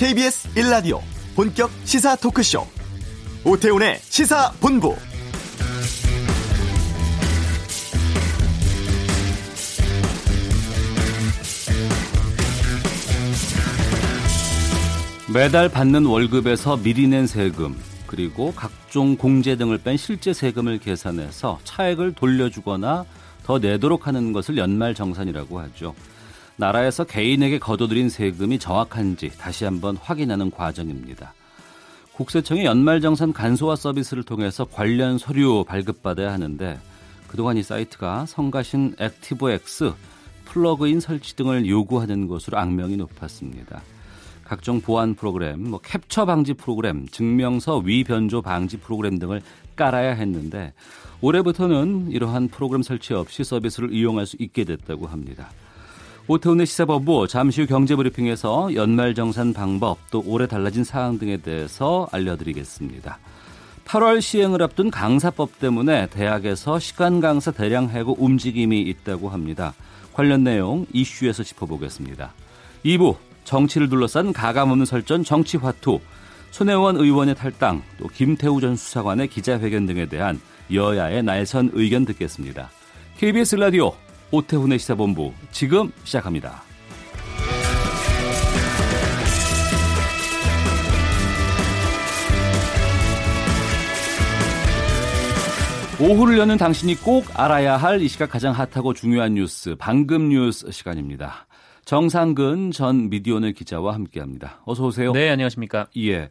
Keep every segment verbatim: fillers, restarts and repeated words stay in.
케이비에스 일 라디오 본격 시사 토크쇼 오태훈의 시사본부. 매달 받는 월급에서 미리 낸 세금 그리고 각종 공제 등을 뺀 실제 세금을 계산해서 차액을 돌려주거나 더 내도록 하는 것을 연말정산이라고 하죠. 나라에서 개인에게 거둬들인 세금이 정확한지 다시 한번 확인하는 과정입니다. 국세청이 연말정산 간소화 서비스를 통해서 관련 서류 발급받아야 하는데 그동안 이 사이트가 성가신 액티브엑스, 플러그인 설치 등을 요구하는 것으로 악명이 높았습니다. 각종 보안 프로그램, 뭐 캡처 방지 프로그램, 증명서 위변조 방지 프로그램 등을 깔아야 했는데 올해부터는 이러한 프로그램 설치 없이 서비스를 이용할 수 있게 됐다고 합니다. 오태훈의 시사본부 잠시 후 경제브리핑에서 연말정산 방법 또 올해 달라진 사항 등에 대해서 알려드리겠습니다. 팔월 시행을 앞둔 강사법 때문에 대학에서 시간 강사 대량 해고 움직임이 있다고 합니다. 관련 내용 이슈에서 짚어보겠습니다. 이 부 정치를 둘러싼 가감없는 설전 정치화투, 손혜원 의원의 탈당, 또 김태우 전 수사관의 기자회견 등에 대한 여야의 날선 의견 듣겠습니다. 케이비에스 라디오 오태훈의 시사본부 지금 시작합니다. 오후를 여는 당신이 꼭 알아야 할 이 시각 가장 핫하고 중요한 뉴스, 방금 뉴스 시간입니다. 정상근 전 미디어오늘 기자와 함께합니다. 어서 오세요. 네, 안녕하십니까. 예.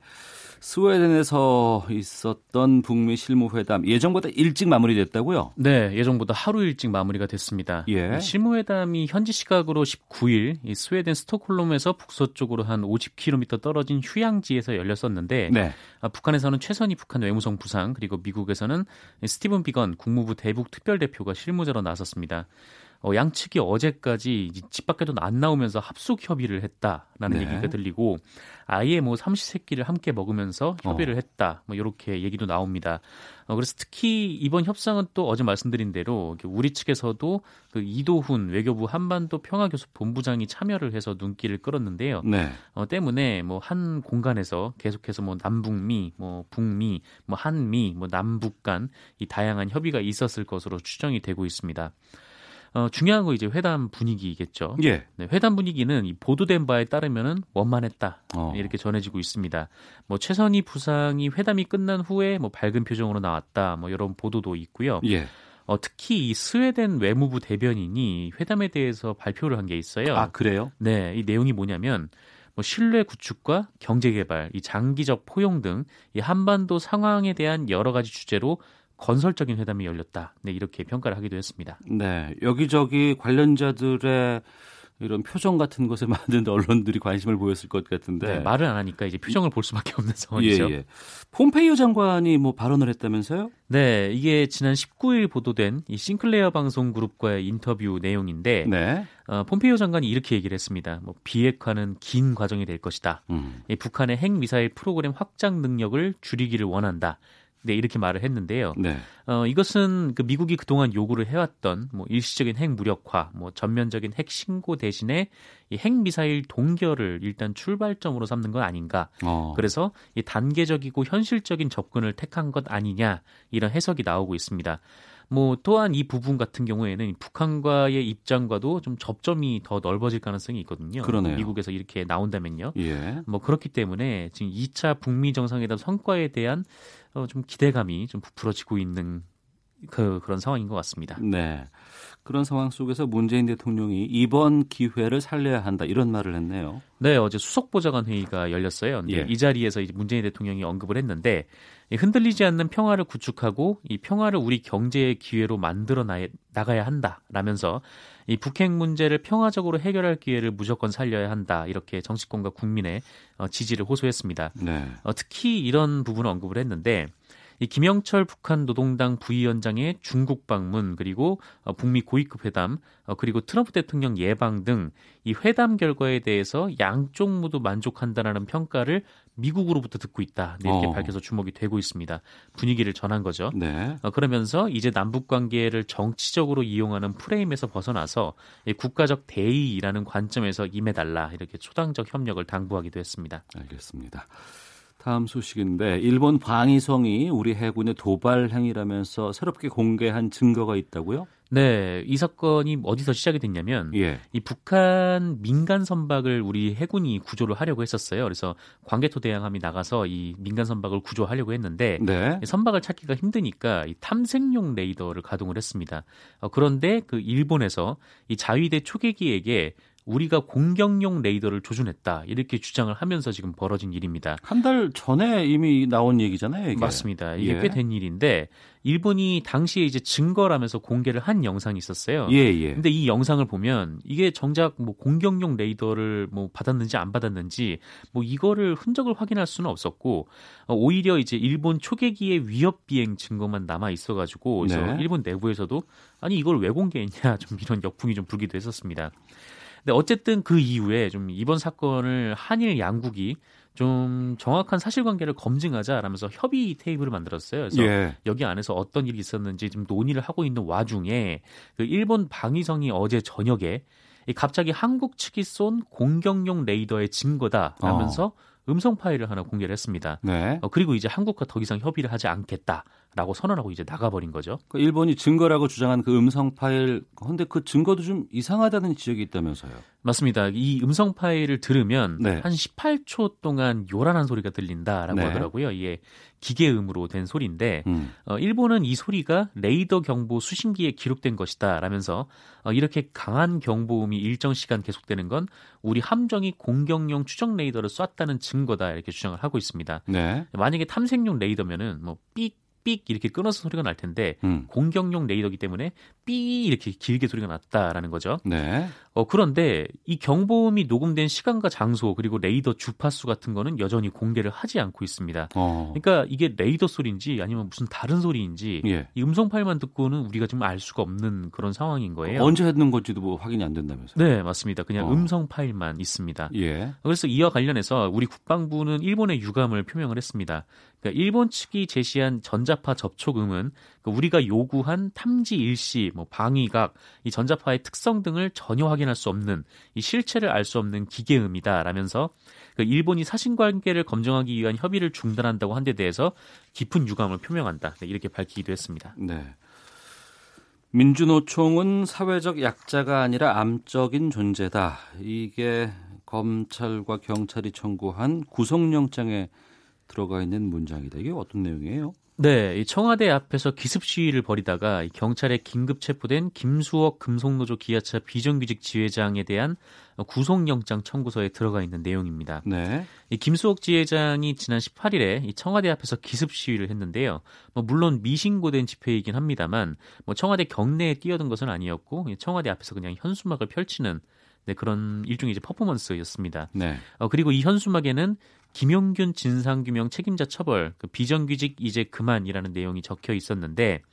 스웨덴에서 있었던 북미 실무회담 예정보다 일찍 마무리됐다고요? 네, 예정보다 하루 일찍 마무리가 됐습니다. 예. 실무회담이 현지 시각으로 십구 일 이 스웨덴 스톡홀름에서 북서쪽으로 한 오십 킬로미터 떨어진 휴양지에서 열렸었는데 네. 아, 북한에서는 최선희 북한 외무성 부상 그리고 미국에서는 스티븐 비건 국무부 대북 특별대표가 실무자로 나섰습니다. 어, 양측이 어제까지 집 밖에도 안 나오면서 합숙 협의를 했다라는 네. 얘기가 들리고 아예 뭐 삼시세끼를 함께 먹으면서 협의를 어. 했다 뭐 이렇게 얘기도 나옵니다. 어, 그래서 특히 이번 협상은 또 어제 말씀드린 대로 우리 측에서도 그 이도훈 외교부 한반도 평화교섭본부장이 참여를 해서 눈길을 끌었는데요. 네. 어, 때문에 뭐 한 공간에서 계속해서 뭐 남북미, 뭐 북미, 뭐 한미, 뭐 남북 간 이 다양한 협의가 있었을 것으로 추정이 되고 있습니다. 어, 중요한 거 이제 회담 분위기겠죠. 예. 네, 회담 분위기는 이 보도된 바에 따르면은 원만했다 어. 이렇게 전해지고 있습니다. 뭐 최선희 부상이 회담이 끝난 후에 뭐 밝은 표정으로 나왔다 뭐 이런 보도도 있고요. 예. 어, 특히 이 스웨덴 외무부 대변인이 회담에 대해서 발표를 한 게 있어요. 아 그래요? 네, 이 내용이 뭐냐면. 뭐 신뢰 구축과 경제 개발, 이 장기적 포용 등 이 한반도 상황에 대한 여러 가지 주제로. 건설적인 회담이 열렸다. 네, 이렇게 평가를 하기도 했습니다. 네, 여기저기 관련자들의 이런 표정 같은 것에 많은 언론들이 관심을 보였을 것 같은데 네, 말을 안 하니까 이제 표정을 볼 수밖에 없는 상황이죠. 예, 예. 폼페이오 장관이 뭐 발언을 했다면서요? 네, 이게 지난 십구 일 보도된 이 싱클레어 방송 그룹과의 인터뷰 내용인데 네. 어, 폼페이오 장관이 이렇게 얘기를 했습니다. 뭐 비핵화는 긴 과정이 될 것이다. 음. 이 북한의 핵 미사일 프로그램 확장 능력을 줄이기를 원한다. 네, 이렇게 말을 했는데요. 네. 어, 이것은 그 미국이 그동안 요구를 해왔던 뭐 일시적인 핵 무력화, 뭐 전면적인 핵 신고 대신에 이 핵 미사일 동결을 일단 출발점으로 삼는 건 아닌가. 어. 그래서 이 단계적이고 현실적인 접근을 택한 것 아니냐 이런 해석이 나오고 있습니다. 뭐 또한 이 부분 같은 경우에는 북한과의 입장과도 좀 접점이 더 넓어질 가능성이 있거든요. 그러네요. 미국에서 이렇게 나온다면요. 예. 뭐 그렇기 때문에 지금 이 차 북미 정상회담 성과에 대한 어, 좀 기대감이 좀 부풀어지고 있는 그, 그런 상황인 것 같습니다. 네. 그런 상황 속에서 문재인 대통령이 이번 기회를 살려야 한다 이런 말을 했네요. 네, 어제 수석보좌관 회의가 열렸어요. 예. 이 자리에서 이제 문재인 대통령이 언급을 했는데 흔들리지 않는 평화를 구축하고 이 평화를 우리 경제의 기회로 만들어 나가야 한다라면서 이 북핵 문제를 평화적으로 해결할 기회를 무조건 살려야 한다 이렇게 정치권과 국민의 지지를 호소했습니다. 네. 특히 이런 부분을 언급을 했는데 이 김영철 북한 노동당 부위원장의 중국 방문, 그리고 어, 북미 고위급 회담, 어, 그리고 트럼프 대통령 예방 등 이 회담 결과에 대해서 양쪽 모두 만족한다라는 평가를 미국으로부터 듣고 있다, 이렇게 어. 밝혀서 주목이 되고 있습니다. 분위기를 전한 거죠. 네. 어, 그러면서 이제 남북관계를 정치적으로 이용하는 프레임에서 벗어나서 국가적 대의라는 관점에서 임해달라, 이렇게 초당적 협력을 당부하기도 했습니다. 알겠습니다. 다음 소식인데, 일본 방위성이 우리 해군의 도발 행위라면서 새롭게 공개한 증거가 있다고요? 네, 이 사건이 어디서 시작이 됐냐면 예. 이 북한 민간 선박을 우리 해군이 구조를 하려고 했었어요. 그래서 광개토 대양함이 나가서 이 민간 선박을 구조하려고 했는데 네. 선박을 찾기가 힘드니까 이 탐색용 레이더를 가동을 했습니다. 어, 그런데 그 일본에서 이 자위대 초계기에게 우리가 공격용 레이더를 조준했다, 이렇게 주장을 하면서 지금 벌어진 일입니다. 한 달 전에 이미 나온 얘기잖아요, 이게. 맞습니다. 이게 예. 꽤 된 일인데 일본이 당시에 이제 증거라면서 공개를 한 영상이 있었어요. 예, 예. 근데 이 영상을 보면 이게 정작 뭐 공격용 레이더를 뭐 받았는지 안 받았는지 뭐 이거를 흔적을 확인할 수는 없었고, 오히려 이제 일본 초계기의 위협 비행 증거만 남아 있어가지고 그래서 네. 일본 내부에서도 아니 이걸 왜 공개했냐, 좀 이런 역풍이 좀 불기도 했었습니다. 근데 어쨌든 그 이후에 좀 이번 사건을 한일 양국이 좀 정확한 사실관계를 검증하자라면서 협의 테이블을 만들었어요. 그래서 예. 여기 안에서 어떤 일이 있었는지 좀 논의를 하고 있는 와중에 그 일본 방위성이 어제 저녁에 갑자기 한국 측이 쏜 공격용 레이더의 증거다라면서 어. 음성 파일을 하나 공개를 했습니다. 네. 어, 그리고 이제 한국과 더 이상 협의를 하지 않겠다라고 선언하고 이제 나가버린 거죠. 그 일본이 증거라고 주장한 그 음성 파일, 그런데 그 증거도 좀 이상하다는 지적이 있다면서요. 맞습니다. 이 음성 파일을 들으면 네. 한 십팔 초 동안 요란한 소리가 들린다라고 네. 하더라고요. 이게 기계음으로 된 소리인데 음. 어, 일본은 이 소리가 레이더 경보 수신기에 기록된 것이다 라면서 어, 이렇게 강한 경보음이 일정 시간 계속되는 건 우리 함정이 공격용 추적 레이더를 쐈다는 증거다, 이렇게 주장을 하고 있습니다. 네. 만약에 탐색용 레이더면은 뭐 삑 삑 이렇게 끊어서 소리가 날 텐데 음. 공격용 레이더기 때문에 삐 이렇게 길게 소리가 났다라는 거죠. 네. 어, 그런데 이 경보음이 녹음된 시간과 장소, 그리고 레이더 주파수 같은 거는 여전히 공개를 하지 않고 있습니다. 어. 그러니까 이게 레이더 소리인지 아니면 무슨 다른 소리인지 예. 이 음성 파일만 듣고는 우리가 지금 알 수가 없는 그런 상황인 거예요. 어, 언제 했는 건지도 뭐 확인이 안 된다면서요? 네, 맞습니다. 그냥 어. 음성 파일만 있습니다. 예. 그래서 이와 관련해서 우리 국방부는 일본의 유감을 표명을 했습니다. 그러니까 일본 측이 제시한 전자파 접촉음은 우리가 요구한 탐지 일시, 뭐 방위각, 이 전자파의 특성 등을 전혀 확인할 수 없는, 이 실체를 알 수 없는 기계음이다라면서 그 일본이 사실관계를 검증하기 위한 협의를 중단한다고 한 데 대해서 깊은 유감을 표명한다, 이렇게 밝히기도 했습니다. 네. 민주노총은 사회적 약자가 아니라 암적인 존재다, 이게 검찰과 경찰이 청구한 구속영장에 들어가 있는 문장이다. 이게 어떤 내용이에요? 네, 청와대 앞에서 기습 시위를 벌이다가 경찰에 긴급 체포된 김수억 금속노조 기아차 비정규직 지회장에 대한 구속영장 청구서에 들어가 있는 내용입니다. 네. 이 김수옥 지회장이 지난 십팔 일에 이 청와대 앞에서 기습 시위를 했는데요. 뭐 물론 미신고된 집회이긴 합니다만 뭐 청와대 경내에 뛰어든 것은 아니었고 청와대 앞에서 그냥 현수막을 펼치는 네, 그런 일종의 이제 퍼포먼스였습니다. 네. 어, 그리고 이 현수막에는 김용균 진상규명 책임자 처벌, 그 비정규직 이제 그만이라는 내용이 적혀 있었는데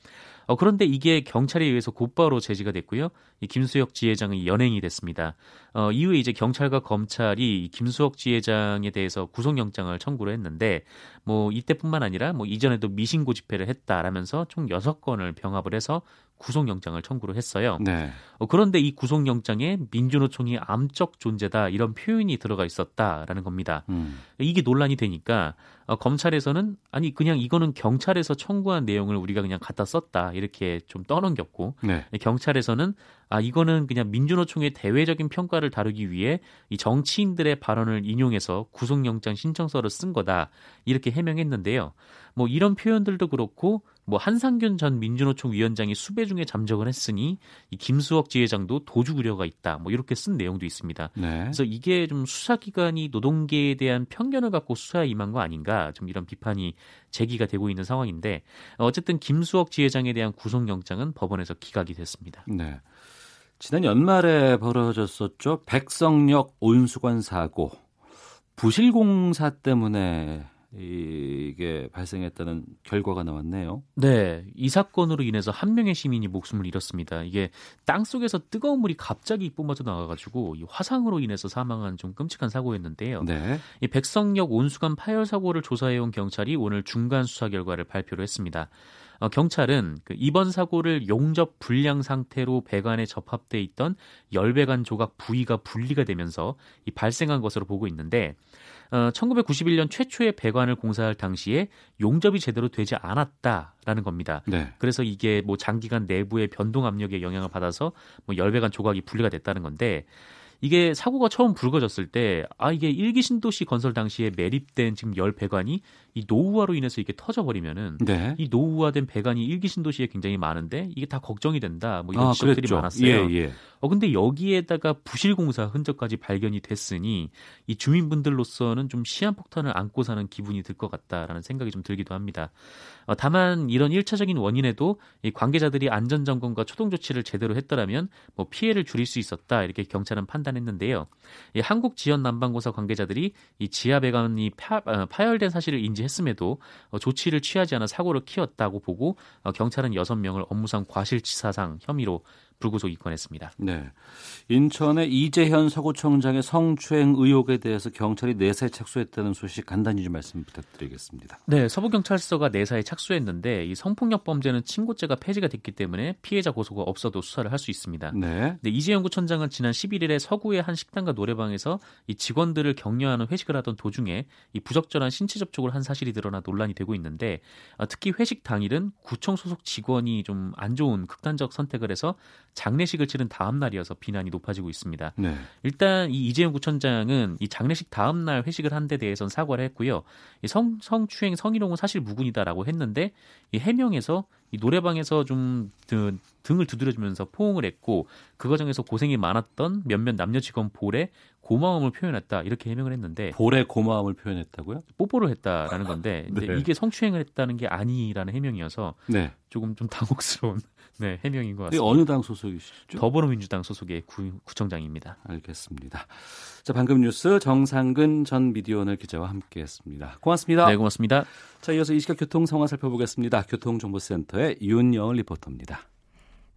어, 그런데 이게 경찰에 의해서 곧바로 제지가 됐고요. 이 김수혁 지회장이 연행이 됐습니다. 어, 이후에 이제 경찰과 검찰이 김수혁 지회장에 대해서 구속영장을 청구를 했는데 뭐 이때뿐만 아니라 뭐 이전에도 미신고 집회를 했다라면서 총 여섯 건을 병합을 해서 구속영장을 청구를 했어요. 네. 어, 그런데 이 구속영장에 민주노총이 암적 존재다, 이런 표현이 들어가 있었다라는 겁니다. 음. 이게 논란이 되니까 어, 검찰에서는 아니 그냥 이거는 경찰에서 청구한 내용을 우리가 그냥 갖다 썼다, 이렇게 좀 떠넘겼고 네. 경찰에서는 아 이거는 그냥 민주노총의 대외적인 평가를 다루기 위해 이 정치인들의 발언을 인용해서 구속영장 신청서를 쓴 거다, 이렇게 해명했는데요. 뭐 이런 표현들도 그렇고 뭐 한상균 전 민주노총 위원장이 수배 중에 잠적을 했으니 이 김수억 지회장도 도주 우려가 있다, 뭐 이렇게 쓴 내용도 있습니다. 네. 그래서 이게 좀 수사기관이 노동계에 대한 편견을 갖고 수사에 임한 거 아닌가, 좀 이런 비판이 제기가 되고 있는 상황인데 어쨌든 김수억 지회장에 대한 구속영장은 법원에서 기각이 됐습니다. 네. 지난 연말에 벌어졌었죠. 백성역 온수관 사고. 부실공사 때문에 이게 발생했다는 결과가 나왔네요. 네, 이 사건으로 인해서 한 명의 시민이 목숨을 잃었습니다. 이게 땅속에서 뜨거운 물이 갑자기 뿜어져 나와가지고 이 화상으로 인해서 사망한 좀 끔찍한 사고였는데요. 네. 이 백석역 온수관 파열 사고를 조사해온 경찰이 오늘 중간 수사 결과를 발표를 했습니다. 어, 경찰은 그 이번 사고를 용접 불량 상태로 배관에 접합돼 있던 열배관 조각 부위가 분리가 되면서 이 발생한 것으로 보고 있는데, 어, 천구백구십일 년 최초의 배관을 공사할 당시에 용접이 제대로 되지 않았다라는 겁니다. 네. 그래서 이게 뭐 장기간 내부의 변동 압력에 영향을 받아서 뭐 열배관 조각이 분리가 됐다는 건데, 이게 사고가 처음 불거졌을 때, 아, 이게 일 기 신도시 건설 당시에 매립된 지금 열 배관이 이 노후화로 인해서 이렇게 터져버리면은, 네. 이 노후화된 배관이 일 기 신도시에 굉장히 많은데, 이게 다 걱정이 된다, 뭐 이런 아, 지적들이 그랬죠. 많았어요. 예, 예. 어, 근데 여기에다가 부실공사 흔적까지 발견이 됐으니, 이 주민분들로서는 좀 시한폭탄을 안고 사는 기분이 들 것 같다라는 생각이 좀 들기도 합니다. 어, 다만, 이런 일 차적인 원인에도 이 관계자들이 안전점검과 초동조치를 제대로 했더라면, 뭐 피해를 줄일 수 있었다, 이렇게 경찰은 판단 했는데요. 이 한국 지연 난방공사 관계자들이 이 지하 배관이 파, 파열된 사실을 인지했음에도 어, 조치를 취하지 않아 사고를 키웠다고 보고, 어, 경찰은 여섯 명을 업무상 과실치사상 혐의로 불구속 입건했습니다. 네, 인천의 이재현 서구청장의 성추행 의혹에 대해서 경찰이 내사에 착수했다는 소식 간단히 좀 말씀 부탁드리겠습니다. 네, 서부경찰서가 내사에 착수했는데, 이 성폭력 범죄는 친고죄가 폐지가 됐기 때문에 피해자 고소가 없어도 수사를 할 수 있습니다. 네. 네, 이재현 구청장은 지난 십일일에 서구의 한 식당과 노래방에서 이 직원들을 격려하는 회식을 하던 도중에 이 부적절한 신체 접촉을 한 사실이 드러나 논란이 되고 있는데, 어, 특히 회식 당일은 구청 소속 직원이 좀 안 좋은 극단적 선택을 해서 장례식을 치른 다음 날이어서 비난이 높아지고 있습니다. 네. 일단 이 이재현 구청장은 이 장례식 다음 날 회식을 한 데 대해서는 사과를 했고요. 이 성, 성추행, 성희롱은 사실 무근이다라고 했는데, 이 해명에서 이 노래방에서 좀 등, 등을 두드려주면서 포옹을 했고, 그 과정에서 고생이 많았던 몇몇 남녀 직원 볼에 고마움을 표현했다, 이렇게 해명을 했는데. 볼에 고마움을 표현했다고요? 뽀뽀를 했다라는 건데 네. 이게 성추행을 했다는 게 아니라는 해명이어서 네. 조금 좀 당혹스러운 네, 해명인 것 같습니다. 어느 당 소속이시죠? 더불어민주당 소속의 구, 구청장입니다. 알겠습니다. 자, 방금 뉴스 정상근 전 미디어오늘 기자와 함께했습니다. 고맙습니다. 네, 고맙습니다. 자, 이어서 이 시각 교통 상황 살펴보겠습니다. 교통정보센터의 윤여은 리포터입니다.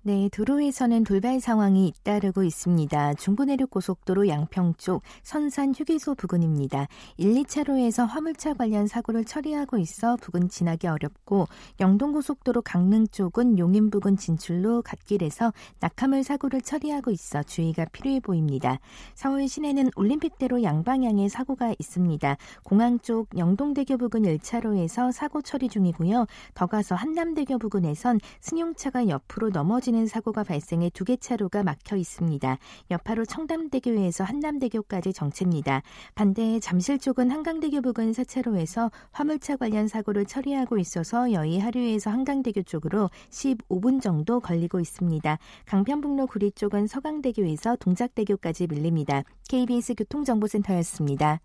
네, 도로에서는 돌발 상황이 잇따르고 있습니다. 중부내륙고속도로 양평 쪽 선산 휴게소 부근입니다. 일, 이차로에서 화물차 관련 사고를 처리하고 있어 부근 지나기 어렵고, 영동고속도로 강릉 쪽은 용인 부근 진출로 갓길에서 낙하물 사고를 처리하고 있어 주의가 필요해 보입니다. 서울 시내는 올림픽대로 양방향에 사고가 있습니다. 공항 쪽 영동대교 부근 일차로에서 사고 처리 중이고요. 더 가서 한남대교 부근에선 승용차가 옆으로 넘어지 는 사고가 발생해 두 개 차로가 막혀 있습니다. 여파로 청담대교에서 한남대교까지 정체입니다. 반대 잠실 쪽은 한강대교 부근 사차로에서 화물차 관련 사고를 처리하고 있어서 여의 하류에서 한강대교 쪽으로 십오 분 정도 걸리고 있습니다. 강변북로 구리 쪽은 서강대교에서 동작대교까지 밀립니다. 케이비에스 교통정보센터였습니다.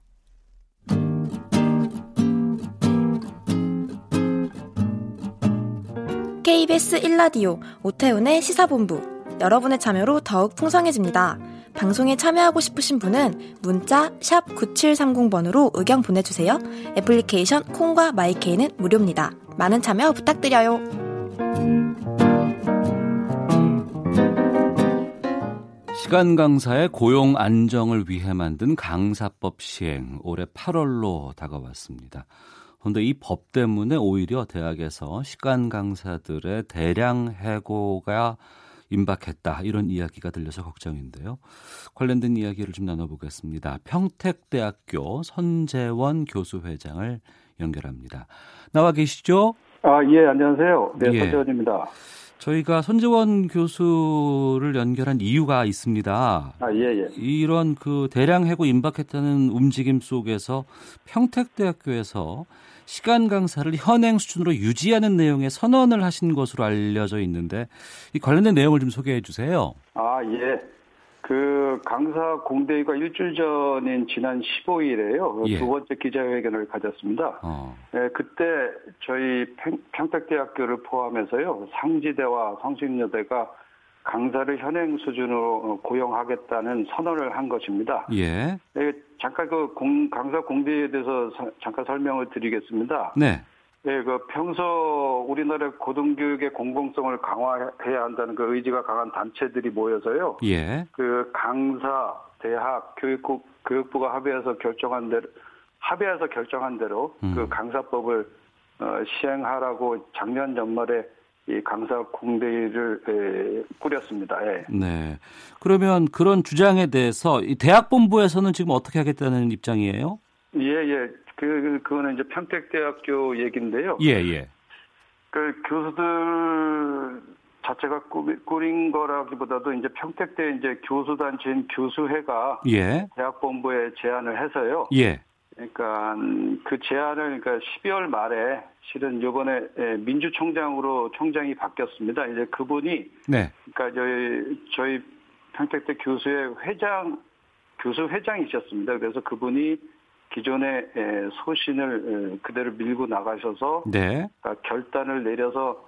케이비에스 일 라디오 오태훈의 시사본부, 여러분의 참여로 더욱 풍성해집니다. 방송에 참여하고 싶으신 분은 문자 샵 구칠삼공 번으로 의견 보내주세요. 애플리케이션 콩과 마이케이는 무료입니다. 많은 참여 부탁드려요. 시간 강사의 고용 안정을 위해 만든 강사법 시행, 올해 팔월로 다가왔습니다. 그런데 이 법 때문에 오히려 대학에서 시간 강사들의 대량 해고가 임박했다, 이런 이야기가 들려서 걱정인데요. 관련된 이야기를 좀 나눠보겠습니다. 평택대학교 선재원 교수회장을 연결합니다. 나와 계시죠? 아, 예, 안녕하세요. 네, 예. 선재원입니다. 저희가 선재원 교수를 연결한 이유가 있습니다. 아, 예, 예. 이런 그 대량 해고 임박했다는 움직임 속에서 평택대학교에서 시간 강사를 현행 수준으로 유지하는 내용의 선언을 하신 것으로 알려져 있는데, 이 관련된 내용을 좀 소개해 주세요. 아, 예. 그 강사 공대위가 일주일 전인 지난 십오일에요. 예. 두 번째 기자회견을 가졌습니다. 어. 예, 그때 저희 평, 평택대학교를 포함해서요. 상지대와 성신여대가 강사를 현행 수준으로 고용하겠다는 선언을 한 것입니다. 예. 네, 잠깐 그 공, 강사 공비에 대해서 사, 잠깐 설명을 드리겠습니다. 네. 예, 그 평소 우리나라 고등교육의 공공성을 강화해야 한다는 그 의지가 강한 단체들이 모여서요. 예. 그 강사, 대학, 교육부, 교육부가 합의해서 결정한 대로 합의해서 결정한 대로 음. 그 강사법을 어, 시행하라고 작년 연말에 이 강사 공대위를 에, 꾸렸습니다. 예. 네. 그러면 그런 주장에 대해서 이 대학 본부에서는 지금 어떻게 하겠다는 입장이에요? 예, 예. 그, 그거는 이제 평택대학교 얘기인데요. 예, 예. 그 교수들 자체가 꾸미, 꾸린 거라기보다도 이제 평택대 이제 교수단체인 교수회가. 예. 대학본부에 제안을 해서요. 예. 그러니까 그 제안을 그러니까 십이월 말에 실은 요번에 민주총장으로 총장이 바뀌었습니다. 이제 그분이. 네. 그러니까 저희, 저희 평택대 교수회 회장, 교수회장이셨습니다. 그래서 그분이 기존의 소신을 그대로 밀고 나가셔서. 네. 결단을 내려서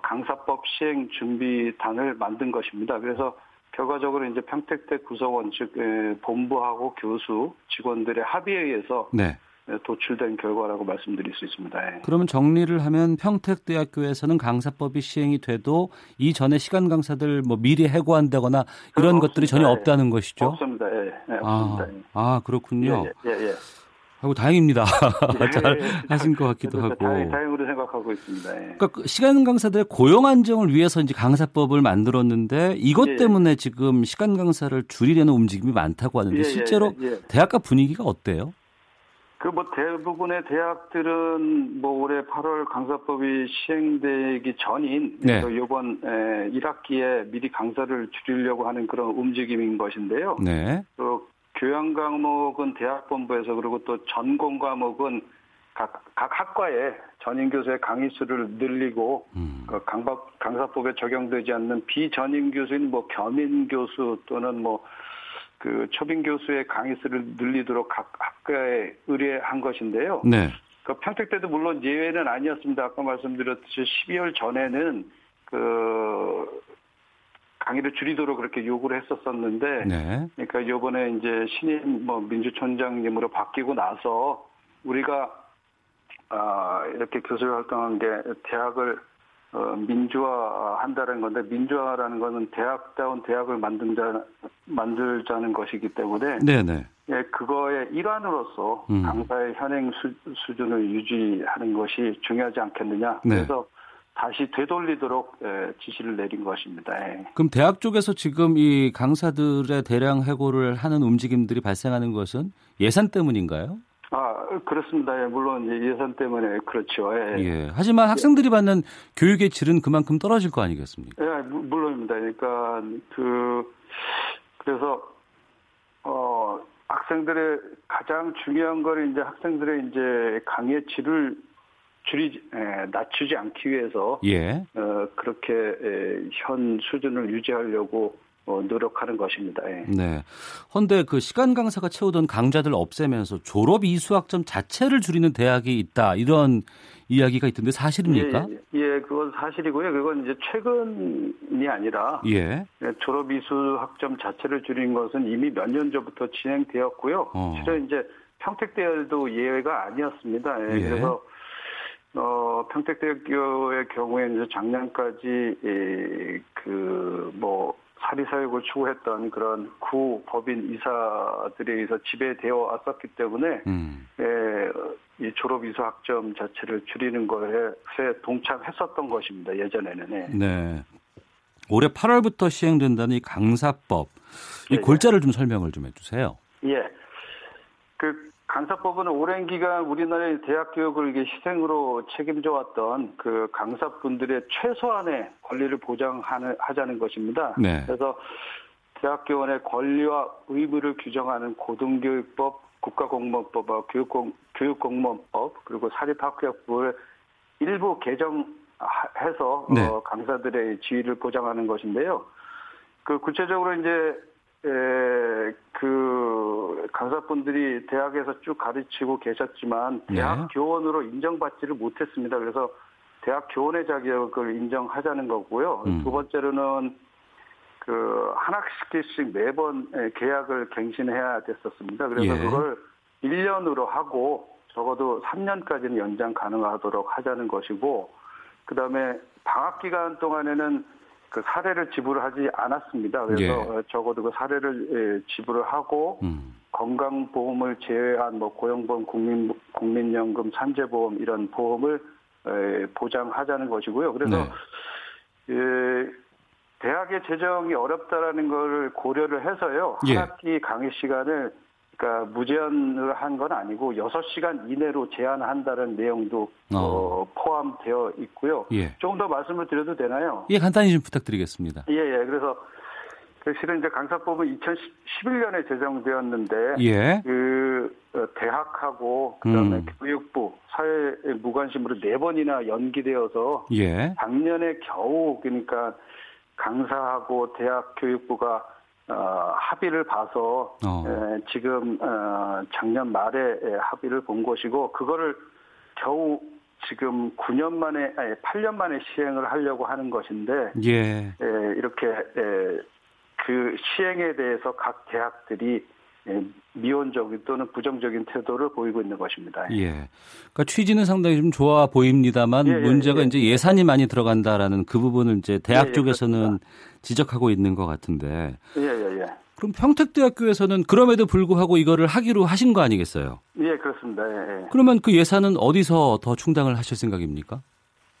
강사법 시행 준비단을 만든 것입니다. 그래서 결과적으로 이제 평택대 구성원 즉 본부하고 교수 직원들의 합의에 의해서. 네. 도출된 결과라고 말씀드릴 수 있습니다. 예. 그러면 정리를 하면 평택대학교에서는 강사법이 시행이 돼도 이전에 시간 강사들 뭐 미리 해고한다거나 이런 것들이 전혀 예. 없다는 것이죠? 없습니다. 예. 예. 없습니다. 아, 아 그렇군요. 예. 예. 예. 아이고, 다행입니다. 예. 잘 하신 것 같기도 하고. 다행, 다행으로 생각하고 있습니다. 예. 그러니까 시간 강사들의 고용 안정을 위해서 이제 강사법을 만들었는데 이것 예. 때문에 지금 시간 강사를 줄이려는 움직임이 많다고 하는데 예. 실제로 예. 대학가 분위기가 어때요? 그 뭐 대부분의 대학들은 뭐 올해 팔월 강사법이 시행되기 전인 네. 이번 일 학기에 미리 강사를 줄이려고 하는 그런 움직임인 것인데요. 네. 또 교양 과목은 대학 본부에서 그리고 또 전공 과목은 각, 각 학과에 전임 교수의 강의 수를 늘리고 음. 그 강박, 강사법에 적용되지 않는 비전임 교수인 뭐 겸임 교수 또는 뭐 그 초빙 교수의 강의 수를 늘리도록 각 학과에 의뢰한 것인데요. 네. 그 평택대도 물론 예외는 아니었습니다. 아까 말씀드렸듯이 십이월 전에는 그 강의를 줄이도록 그렇게 요구를 했었었는데, 네. 그러니까 이번에 이제 신임 뭐 민주총장님으로 바뀌고 나서 우리가 아 이렇게 교수를 활동한 게 대학을 어, 민주화한다는 건데 민주화라는 것은 대학다운 대학을 만든자, 만들자는 것이기 때문에 네네. 예, 그거의 일환으로서 음. 강사의 현행 수, 수준을 유지하는 것이 중요하지 않겠느냐. 네. 그래서 다시 되돌리도록 예, 지시를 내린 것입니다. 예. 그럼 대학 쪽에서 지금 이 강사들의 대량 해고를 하는 움직임들이 발생하는 것은 예산 때문인가요? 아, 그렇습니다. 예, 물론 예산 때문에 그렇죠. 예. 예. 하지만 학생들이 받는 교육의 질은 그만큼 떨어질 거 아니겠습니까? 예, 물론입니다. 그러니까 그 그래서 어 학생들의 가장 중요한 거는 이제 학생들의 이제 강의의 질을 줄이지 에, 낮추지 않기 위해서 예. 어 그렇게 에, 현 수준을 유지하려고 어, 노력하는 것입니다. 예. 네. 그런데 그 시간 강사가 채우던 강좌들 없애면서 졸업 이수학점 자체를 줄이는 대학이 있다 이런 이야기가 있던데 사실입니까? 예, 예, 예 그건 사실이고요. 그건 이제 최근이 아니라 예. 예, 졸업 이수학점 자체를 줄인 것은 이미 몇 년 전부터 진행되었고요. 어. 실은 이제 평택대도 예외가 아니었습니다. 예, 예. 그래서 어, 평택대학교의 경우에 이제 작년까지 예, 그 뭐 사리사욕을 추구했던 그런 구 법인 이사들에 의해서 지배되어 왔었기 때문에 음. 예, 이 졸업 이수 학점 자체를 줄이는 것에 동참했었던 것입니다. 예전에는. 예. 네. 올해 팔월부터 시행된다는 이 강사법. 이 예, 골자를 좀 설명을 좀 해주세요. 예. 그 강사법은 오랜 기간 우리나라의 대학 교육을 희생으로 책임져왔던 그 강사분들의 최소한의 권리를 보장하자는 것입니다. 네. 그래서 대학교원의 권리와 의무를 규정하는 고등교육법, 국가공무원법, 교육공, 교육공무원법 그리고 사립학교법을 일부 개정해서 네. 어, 강사들의 지위를 보장하는 것인데요. 그 구체적으로 이제 예, 그 강사분들이 대학에서 쭉 가르치고 계셨지만 대학 네. 교원으로 인정받지를 못했습니다. 그래서 대학 교원의 자격을 인정하자는 거고요. 음. 두 번째로는 그 한 학기씩 매번 계약을 갱신해야 됐었습니다. 그래서 예. 그걸 일 년으로 하고 적어도 삼 년까지는 연장 가능하도록 하자는 것이고, 그다음에 방학 기간 동안에는 그 사례를 지불하지 않았습니다. 그래서 예. 적어도 그 사례를 지불을 하고 음. 건강보험을 제외한 뭐 고용보험, 국민, 국민연금, 산재보험 이런 보험을 보장하자는 것이고요. 그래서 네. 예, 대학의 재정이 어렵다라는 걸 고려를 해서요. 예. 한 학기 강의 시간을 그러니까 무제한을 한 건 아니고 여섯 시간 이내로 제한한다는 내용도 어. 어, 포함되어 있고요. 예. 조금 더 말씀을 드려도 되나요? 예, 간단히 좀 부탁드리겠습니다. 예, 예. 그래서 실은 이제 강사법은 이천십일 년에 제정되었는데, 예. 그 대학하고 그다음에 음. 교육부 사회의 무관심으로 네 번이나 연기되어서 예. 작년에 겨우 그러니까 강사하고 대학 교육부가 어, 합의를 봐서 어. 에, 지금 어, 작년 말에 합의를 본 것이고, 그거를 겨우 지금 구 년 만에 아니 팔 년 만에 시행을 하려고 하는 것인데 예. 에, 이렇게 에, 그 시행에 대해서 각 대학들이 미온적인 또는 부정적인 태도를 보이고 있는 것입니다. 예, 그러니까 취지는 상당히 좀 좋아 보입니다만 예, 문제가 예, 예. 이제 예산이 많이 들어간다라는 그 부분을 이제 대학 예, 쪽에서는 예, 지적하고 있는 것 같은데. 예, 예, 예. 그럼 평택대학교에서는 그럼에도 불구하고 이거를 하기로 하신 거 아니겠어요? 예, 그렇습니다. 예, 예. 그러면 그 예산은 어디서 더 충당을 하실 생각입니까?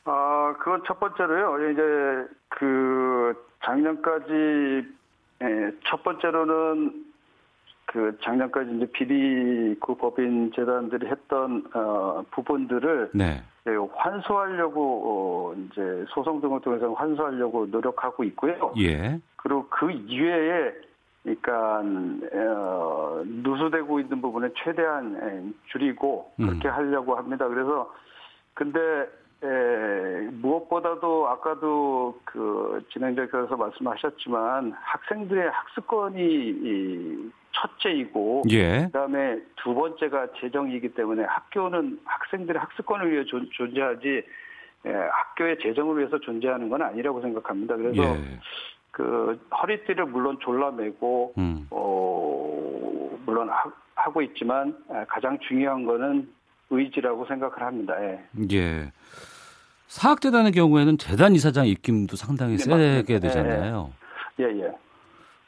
아, 그건 첫 번째로요. 이제 그 작년까지 예, 첫 번째로는 그 작년까지 이제 비리 그 법인 재단들이 했던 어, 부분들을 네. 예, 환수하려고 어, 이제 소송 등을 통해서 환수하려고 노력하고 있고요. 예. 그리고 그 이외에 그러니까 어, 누수되고 있는 부분에 최대한 줄이고 그렇게 음. 하려고 합니다. 그래서 근데 예, 무엇보다도 아까도 그 진행자께서 말씀하셨지만 학생들의 학습권이 첫째이고 예. 그다음에 두 번째가 재정이기 때문에 학교는 학생들의 학습권을 위해 존, 존재하지 예, 학교의 재정을 위해서 존재하는 건 아니라고 생각합니다. 그래서 예. 그 허리띠를 물론 졸라매고 음. 어, 물론 하, 하고 있지만 가장 중요한 거는 의지라고 생각을 합니다. 예. 예. 사학재단의 경우에는 재단 이사장 입김도 상당히 네, 세게 되잖아요. 예, 예. 예.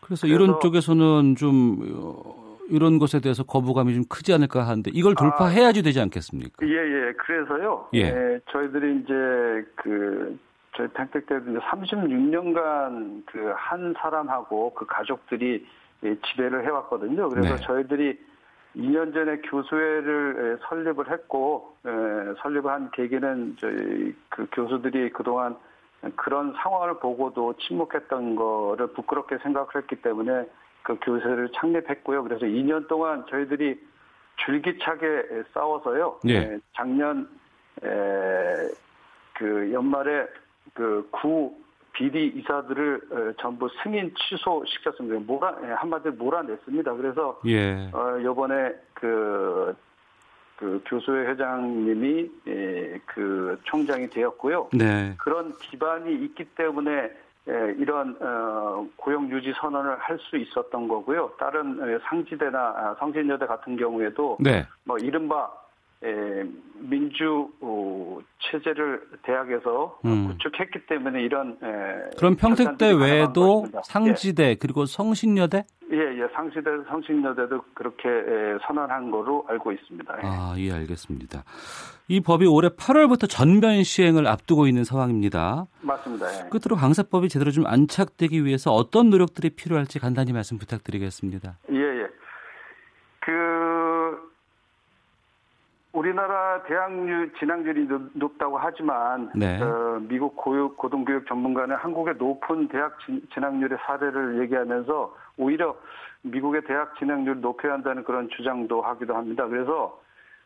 그래서, 그래서 이런 쪽에서는 좀 이런 것에 대해서 거부감이 좀 크지 않을까 하는데 이걸 돌파해야지 아, 되지 않겠습니까? 예, 예. 그래서요. 예. 예 저희들이 이제 그 저희 평택대도 이제 삼십육 년간 그 한 사람하고 그 가족들이 지배를 해왔거든요. 그래서 네. 저희들이 이 년 전에 교수회를 설립을 했고, 설립한 계기는 저희 그 교수들이 그동안 그런 상황을 보고도 침묵했던 거를 부끄럽게 생각을 했기 때문에 그 교수회를 창립했고요. 그래서 이 년 동안 저희들이 줄기차게 싸워서요. 예. 작년 그 연말에 그 구 비리 이사들을 전부 승인 취소시켰습니다. 몰아, 한마디로 몰아냈습니다. 그래서, 예. 어, 요번에 그, 그 교수회 회장님이 예, 그 총장이 되었고요. 네. 그런 기반이 있기 때문에 예, 이런, 어, 고용 유지 선언을 할 수 있었던 거고요. 다른 예, 상지대나 성진여대 같은 경우에도 네. 뭐 이른바 예, 민주 어, 체제를 대학에서 음. 구축했기 때문에 이런 예, 그럼 평택대 외에도 상지대 예. 그리고 성신여대? 예예 예, 상지대 성신여대도 그렇게 예, 선언한 거로 알고 있습니다. 예. 아, 예, 알겠습니다. 이 법이 올해 팔월부터 전면 시행을 앞두고 있는 상황입니다. 맞습니다. 예. 끝으로 강사법이 제대로 좀 안착되기 위해서 어떤 노력들이 필요할지 간단히 말씀 부탁드리겠습니다. 예예 예. 그 우리나라 대학률 진학률이 높다고 하지만 네. 어, 미국 고육, 고등교육 전문가는 한국의 높은 대학 진학률의 사례를 얘기하면서 오히려 미국의 대학 진학률을 높여야 한다는 그런 주장도 하기도 합니다. 그래서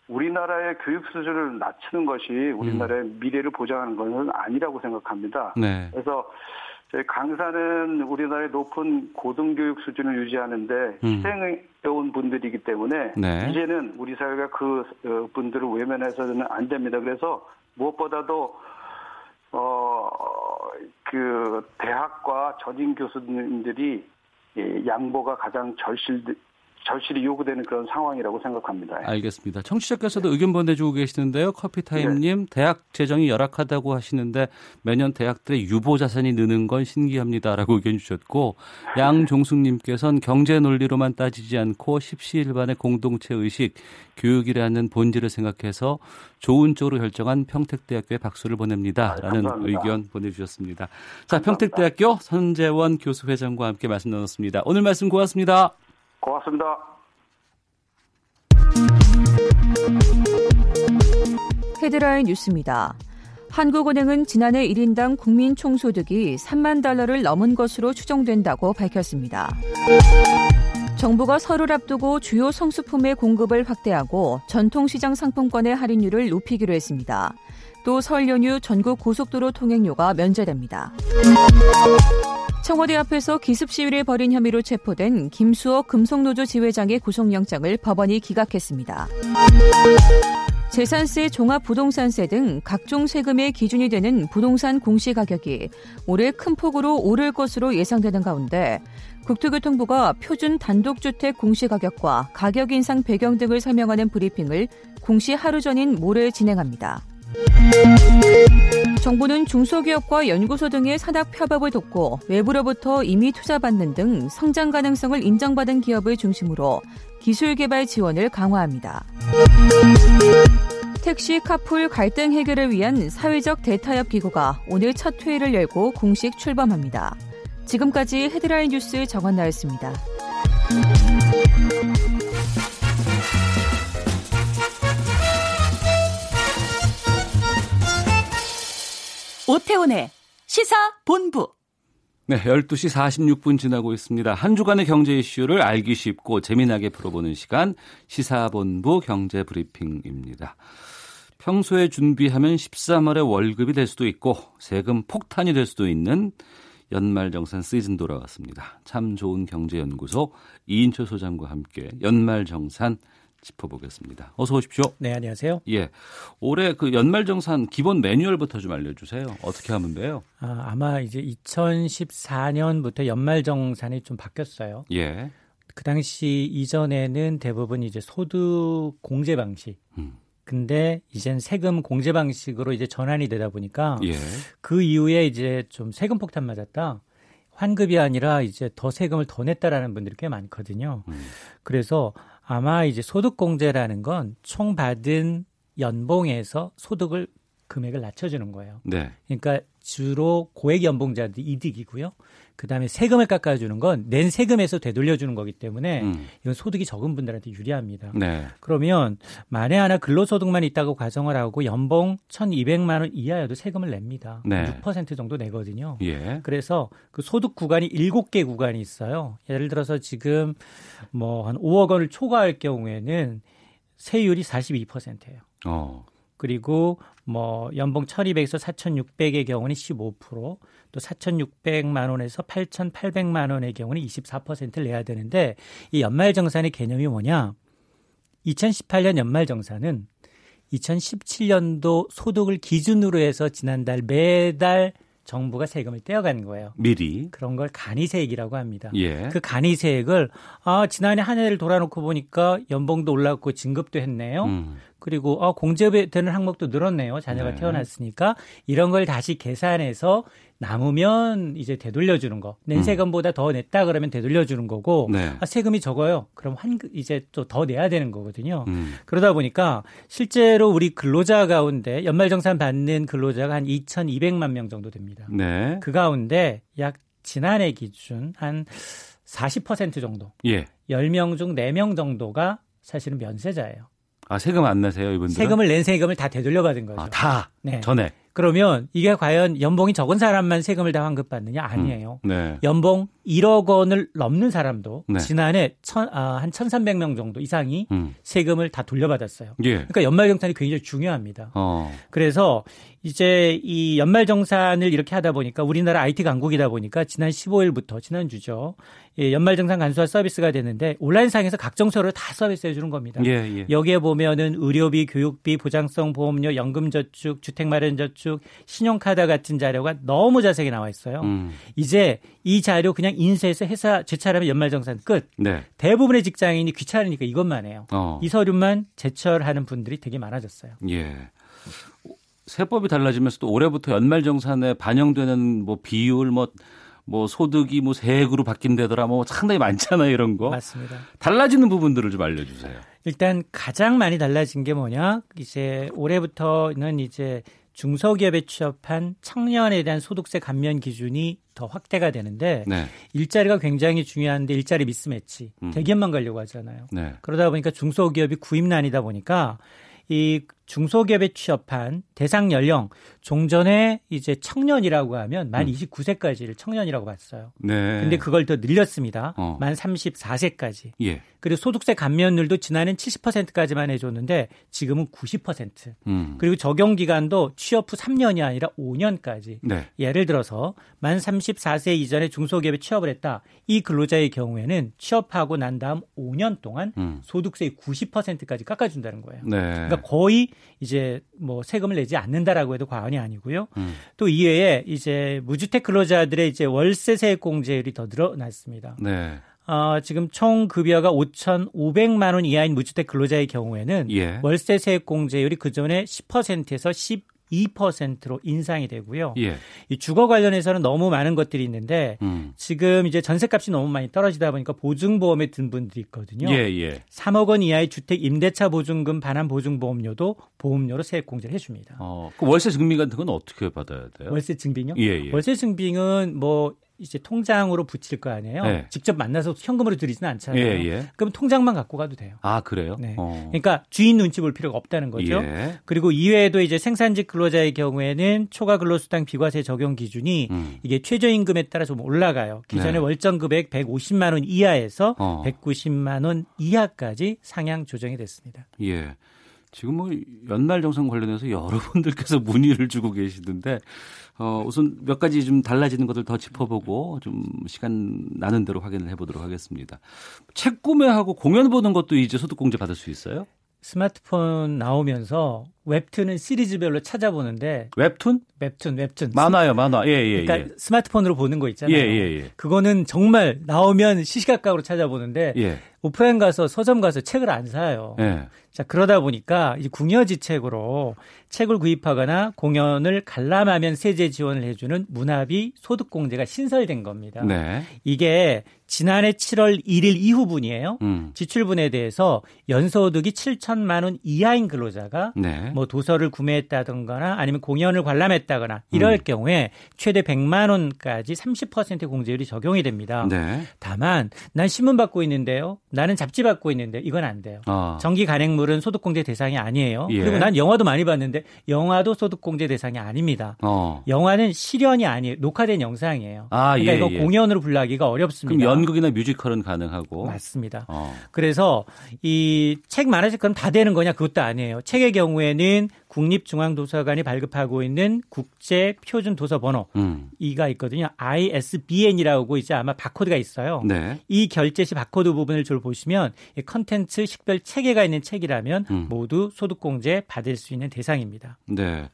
우리나라의 교육 수준을 낮추는 것이 우리나라의 음. 미래를 보장하는 것은 아니라고 생각합니다. 네. 그래서 저희 강사는 우리나라의 높은 고등교육 수준을 유지하는데 희생해온 분들이기 때문에 네. 이제는 우리 사회가 그 분들을 외면해서는 안 됩니다. 그래서 무엇보다도 어, 그 대학과 전임 교수님들이 양보가 가장 절실, 절실히 요구되는 그런 상황이라고 생각합니다. 알겠습니다. 청취자께서도 의견 보내주고 계시는데요. 커피타임님, 네. 대학 재정이 열악하다고 하시는데 매년 대학들의 유보 자산이 느는 건 신기합니다라고 의견 주셨고, 양종숙님께서는 경제 논리로만 따지지 않고 십시일반의 공동체 의식, 교육이라는 본질을 생각해서 좋은 쪽으로 결정한 평택대학교에 박수를 보냅니다라는 아, 의견 보내주셨습니다. 자, 평택대학교 선재원 교수 회장과 함께 말씀 나눴습니다. 오늘 말씀 고맙습니다. 고맙습니다. 헤드라인 뉴스입니다. 한국은행은 지난해 일 인당 국민 총소득이 삼만 달러를 넘은 것으로 추정된다고 밝혔습니다. 정부가 설을 앞두고 주요 성수품의 공급을 확대하고 전통시장 상품권의 할인율을 높이기로 했습니다. 또 설 연휴 전국 고속도로 통행료가 면제됩니다. 청와대 앞에서 기습 시위를 벌인 혐의로 체포된 김수억 금속노조 지회장의 구속영장을 법원이 기각했습니다. 재산세, 종합부동산세 등 각종 세금의 기준이 되는 부동산 공시가격이 올해 큰 폭으로 오를 것으로 예상되는 가운데 국토교통부가 표준 단독주택 공시가격과 가격 인상 배경 등을 설명하는 브리핑을 공시 하루 전인 모레 진행합니다. 정부는 중소기업과 연구소 등의 산학 협업을 돕고 외부로부터 임의 투자받는 등 성장 가능성을 인정받은 기업을 중심으로 기술 개발 지원을 강화합니다. 택시 카풀 갈등 해결을 위한 사회적 대타협 기구가 오늘 첫 회의를 열고 공식 출범합니다. 지금까지 헤드라인 뉴스 정한나였습니다. 오태훈의 시사본부. 네, 열두 시 사십육 분 지나고 있습니다. 한 주간의 경제 이슈를 알기 쉽고 재미나게 풀어보는 시간, 시사본부 경제브리핑입니다. 평소에 준비하면 십삼월에 월급이 될 수도 있고 세금 폭탄이 될 수도 있는 연말정산 시즌 돌아왔습니다. 참 좋은 경제연구소 이인철 소장과 함께 연말정산 짚어보겠습니다. 어서 오십시오. 네, 안녕하세요. 예, 올해 그 연말정산 기본 매뉴얼부터 좀 알려주세요. 어떻게 하면 돼요? 아, 아마 이제 이천십사 년부터 연말정산이 좀 바뀌었어요. 예. 그 당시 이전에는 대부분 이제 소득 공제 방식. 음. 근데 이젠 세금 공제 방식으로 이제 전환이 되다 보니까 예. 그 이후에 이제 좀 세금 폭탄 맞았다. 환급이 아니라 이제 더 세금을 더 냈다라는 분들이 꽤 많거든요. 음. 그래서 아마 이제 소득공제라는 건 총 받은 연봉에서 소득을 금액을 낮춰주는 거예요. 네. 그러니까 주로 고액 연봉자들 이득이고요. 그다음에 세금을 깎아주는 건 낸 세금에서 되돌려주는 거기 때문에 음. 이건 소득이 적은 분들한테 유리합니다. 네. 그러면 만에 하나 근로소득만 있다고 가정을 하고 연봉 천이백만 원 이하여도 세금을 냅니다. 네. 육 퍼센트 정도 내거든요. 예. 그래서 그 소득 구간이 일곱 개 구간이 있어요. 예를 들어서 지금 뭐 한 오억 원을 초과할 경우에는 세율이 사십이 퍼센트예요. 어. 그리고 뭐 연봉 천이백에서 사천육백의 경우는 십오 퍼센트, 또 사천육백만 원에서 팔천팔백만 원의 경우는 이십사 퍼센트를 내야 되는데 이 연말정산의 개념이 뭐냐? 이천십팔 년 연말정산은 이천십칠 년도 소득을 기준으로 해서 지난달 매달 정부가 세금을 떼어간 거예요. 미리. 그런 걸 간이세액이라고 합니다. 예. 그 간이세액을 아 지난해 한 해를 돌아놓고 보니까 연봉도 올랐고 진급도 했네요. 음. 그리고 아, 공제되는 항목도 늘었네요. 자녀가 네. 태어났으니까. 이런 걸 다시 계산해서 남으면 이제 되돌려주는 거. 낸 세금보다 음. 더 냈다 그러면 되돌려주는 거고 네. 아, 세금이 적어요. 그럼 환급 이제 또 더 내야 되는 거거든요. 음. 그러다 보니까 실제로 우리 근로자 가운데 연말정산 받는 근로자가 한 이천이백만 명 정도 됩니다. 네. 그 가운데 약 지난해 기준 한 사십 퍼센트 정도. 예. 열 명 중 네 명 정도가 사실은 면세자예요. 아, 세금 안 내세요, 이분들? 세금을 낸 세금을 다 되돌려 받은 거죠. 아, 다? 네. 전에? 그러면 이게 과연 연봉이 적은 사람만 세금을 다 환급받느냐? 아니에요. 음, 네. 연봉 일억 원을 넘는 사람도 네. 지난해 천, 아, 한 천삼백 명 정도 이상이 음. 세금을 다 돌려받았어요. 예. 그러니까 연말정산이 굉장히 중요합니다. 어. 그래서 이제 이 연말정산을 이렇게 하다 보니까 우리나라 아이티 강국이다 보니까 지난 십오일부터 지난주죠. 예, 연말정산 간소화 서비스가 되는데 온라인상에서 각종 서류를 다 서비스해 주는 겁니다. 예, 예. 여기에 보면은 의료비, 교육비, 보장성 보험료, 연금저축, 주택마련저축, 신용카드 같은 자료가 너무 자세하게 나와 있어요. 음. 이제 이 자료 그냥 인쇄해서 회사 제철하면 연말정산 끝. 네. 대부분의 직장인이 귀찮으니까 이것만 해요. 어. 이 서류만 제철하는 분들이 되게 많아졌어요. 예. 세법이 달라지면서 또 올해부터 연말정산에 반영되는 뭐 비율, 뭐, 뭐 소득이 뭐 세액으로 바뀐다더라, 뭐 상당히 많잖아요, 이런 거. 맞습니다. 달라지는 부분들을 좀 알려주세요. 일단 가장 많이 달라진 게 뭐냐? 이제 올해부터는 이제 중소기업에 취업한 청년에 대한 소득세 감면 기준이 더 확대가 되는데 네. 일자리가 굉장히 중요한데 일자리 미스매치, 음. 대기업만 가려고 하잖아요. 네. 그러다 보니까 중소기업이 구입난이다 보니까 이 중소기업에 취업한 대상 연령 종전에 이제 청년이라고 하면 만 이십구 세까지를 청년이라고 봤어요. 네. 근데 그걸 더 늘렸습니다. 어. 만 삼십사 세까지. 예. 그리고 소득세 감면율도 지난해는 칠십 퍼센트까지만 해줬는데 지금은 구십 퍼센트. 음. 그리고 적용 기간도 취업 후 삼 년이 아니라 오 년까지. 네. 예를 들어서 만 삼십사 세 이전에 중소기업에 취업을 했다. 이 근로자의 경우에는 취업하고 난 다음 오 년 동안 음. 소득세의 구십 퍼센트까지 깎아준다는 거예요. 네. 그러니까 거의 이제 뭐 세금을 내지 않는다라고 해도 과언이 아니고요. 음. 또 이외에 이제 무주택 근로자들의 이제 월세 세액공제율이 더 늘어났습니다. 네. 어, 지금 총 급여가 오천오백만 원 이하인 무주택 근로자의 경우에는 예. 월세 세액공제율이 그전에 십 퍼센트에서 십이 퍼센트로 인상이 되고요. 예. 이 주거 관련해서는 너무 많은 것들이 있는데 음. 지금 이제 전셋값이 너무 많이 떨어지다 보니까 보증보험에 든 분들이 있거든요. 예, 예. 삼억 원 이하의 주택 임대차 보증금 반환 보증보험료도 보험료로 세액공제를 해줍니다. 어, 그 월세 증빙 같은 건 어떻게 받아야 돼요? 월세 증빙요? 예, 예. 월세 증빙은 뭐 이제 통장으로 붙일 거 아니에요. 네. 직접 만나서 현금으로 드리지는 않잖아요. 예, 예. 그럼 통장만 갖고 가도 돼요. 아, 그래요? 네. 어. 그러니까 주인 눈치 볼 필요가 없다는 거죠. 예. 그리고 이외에도 이제 생산직 근로자의 경우에는 초과 근로수당 비과세 적용 기준이 음. 이게 최저임금에 따라 좀 올라가요. 기존에 네. 월정급액 백오십만 원 이하에서 어. 백구십만 원 이하까지 상향 조정이 됐습니다. 예. 지금 뭐 연말정산 관련해서 여러분들께서 문의를 주고 계시던데 어, 우선 몇 가지 좀 달라지는 것들 더 짚어보고 좀 시간 나는 대로 확인을 해보도록 하겠습니다. 책 구매하고 공연 보는 것도 이제 소득공제 받을 수 있어요? 스마트폰 나오면서 웹툰은 시리즈별로 찾아보는데 웹툰? 웹툰, 웹툰. 만화요, 만화. 예, 예, 그러니까 예. 스마트폰으로 보는 거 있잖아요. 예, 예, 예. 그거는 정말 나오면 시시각각으로 찾아보는데 예. 오프라인 가서 서점 가서 책을 안 사요. 예. 자, 그러다 보니까 이 궁여지책으로 책을 구입하거나 공연을 관람하면 세제 지원을 해주는 문화비 소득공제가 신설된 겁니다. 네. 이게 지난해 칠월 일일 이후분이에요. 음. 지출분에 대해서 연소득이 칠천만 원 이하인 근로자가 네. 뭐 도서를 구매했다든가 아니면 공연을 관람했다거나 이럴 음. 경우에 최대 백만 원까지 삼십 퍼센트 공제율이 적용이 됩니다. 네. 다만 난 신문 받고 있는데요. 나는 잡지 받고 있는데 이건 안 돼요. 아. 정기 간행물은 소득공제 대상이 아니에요. 예. 그리고 난 영화도 많이 봤는데 영화도 소득공제 대상이 아닙니다. 어. 영화는 실연이 아니에요. 녹화된 영상이에요. 아, 그러니까 예, 이거 예. 공연으로 분류하기가 어렵습니다. 그럼 연극이나 뮤지컬은 가능하고. 맞습니다. 어. 그래서 이 책 만화책 그럼 다 되는 거냐? 그것도 아니에요. 책의 경우에는 국립중앙도서관이 발급하고 있는 국제표준도서번호 음. 이가 있거든요. 아이에스비엔이라고 이제 아마 바코드가 있어요. 네. 이 결제 시 바코드 부분을 좀 보시면 컨텐츠 식별 체계가 있는 책이라면 음. 모두 소득공제 받을 수 있는 대상입니다. 네.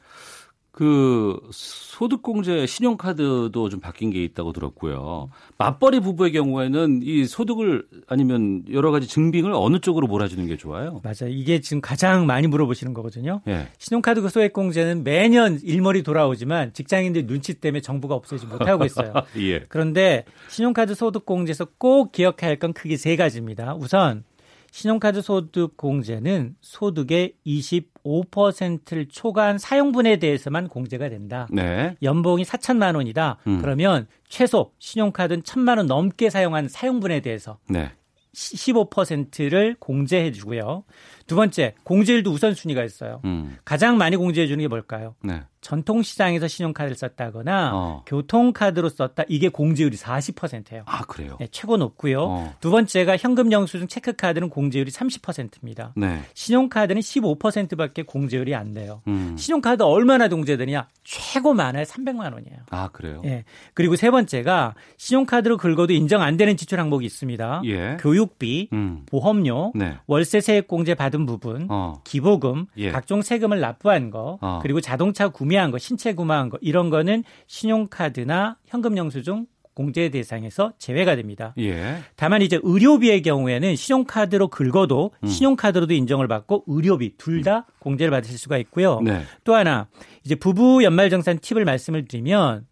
그 소득공제 신용카드도 좀 바뀐 게 있다고 들었고요. 맞벌이 부부의 경우에는 이 소득을 아니면 여러 가지 증빙을 어느 쪽으로 몰아주는 게 좋아요? 맞아요. 이게 지금 가장 많이 물어보시는 거거든요. 예. 신용카드 소액공제는 매년 일머리 돌아오지만 직장인들 눈치 때문에 정부가 없애지 못하고 있어요. 예. 그런데 신용카드 소득공제에서 꼭 기억해야 할 건 크게 세 가지입니다. 우선 신용카드 소득공제는 소득의 이십오 퍼센트를 초과한 사용분에 대해서만 공제가 된다. 네. 연봉이 사천만 원이다. 음. 그러면 최소 신용카드는 천만 원 넘게 사용한 사용분에 대해서 네. 십오 퍼센트를 공제해 주고요. 두 번째, 공제일도 우선순위가 있어요. 음. 가장 많이 공제해 주는 게 뭘까요? 네. 전통시장에서 신용카드를 썼다거나 어. 교통카드로 썼다. 이게 공제율이 사십 퍼센트예요. 아, 그래요? 네, 최고 높고요. 어. 두 번째가 현금 영수증 체크카드는 공제율이 삼십 퍼센트입니다. 네. 신용카드는 십오 퍼센트밖에 공제율이 안 돼요. 음. 신용카드 얼마나 공제되냐? 최고 많아야 삼백만 원이에요. 아, 그래요? 네. 그리고 세 번째가 신용카드로 긁어도 인정 안 되는 지출 항목이 있습니다. 예. 교육비, 음. 보험료, 네. 월세 세액 공제 받은 부분, 어. 기부금, 예. 각종 세금을 납부한 거, 어. 그리고 자동차 구매 구매한 거, 신체 구매한 거 이런 거는 신용카드나 현금 영수증 공제 대상에서 제외가 됩니다. 예. 다만 이제 의료비의 경우에는 신용카드로 긁어도 음. 신용카드로도 인정을 받고 의료비 둘 다 음. 공제를 받으실 수가 있고요. 네. 또 하나 이제 부부 연말정산 팁을 말씀을 드리면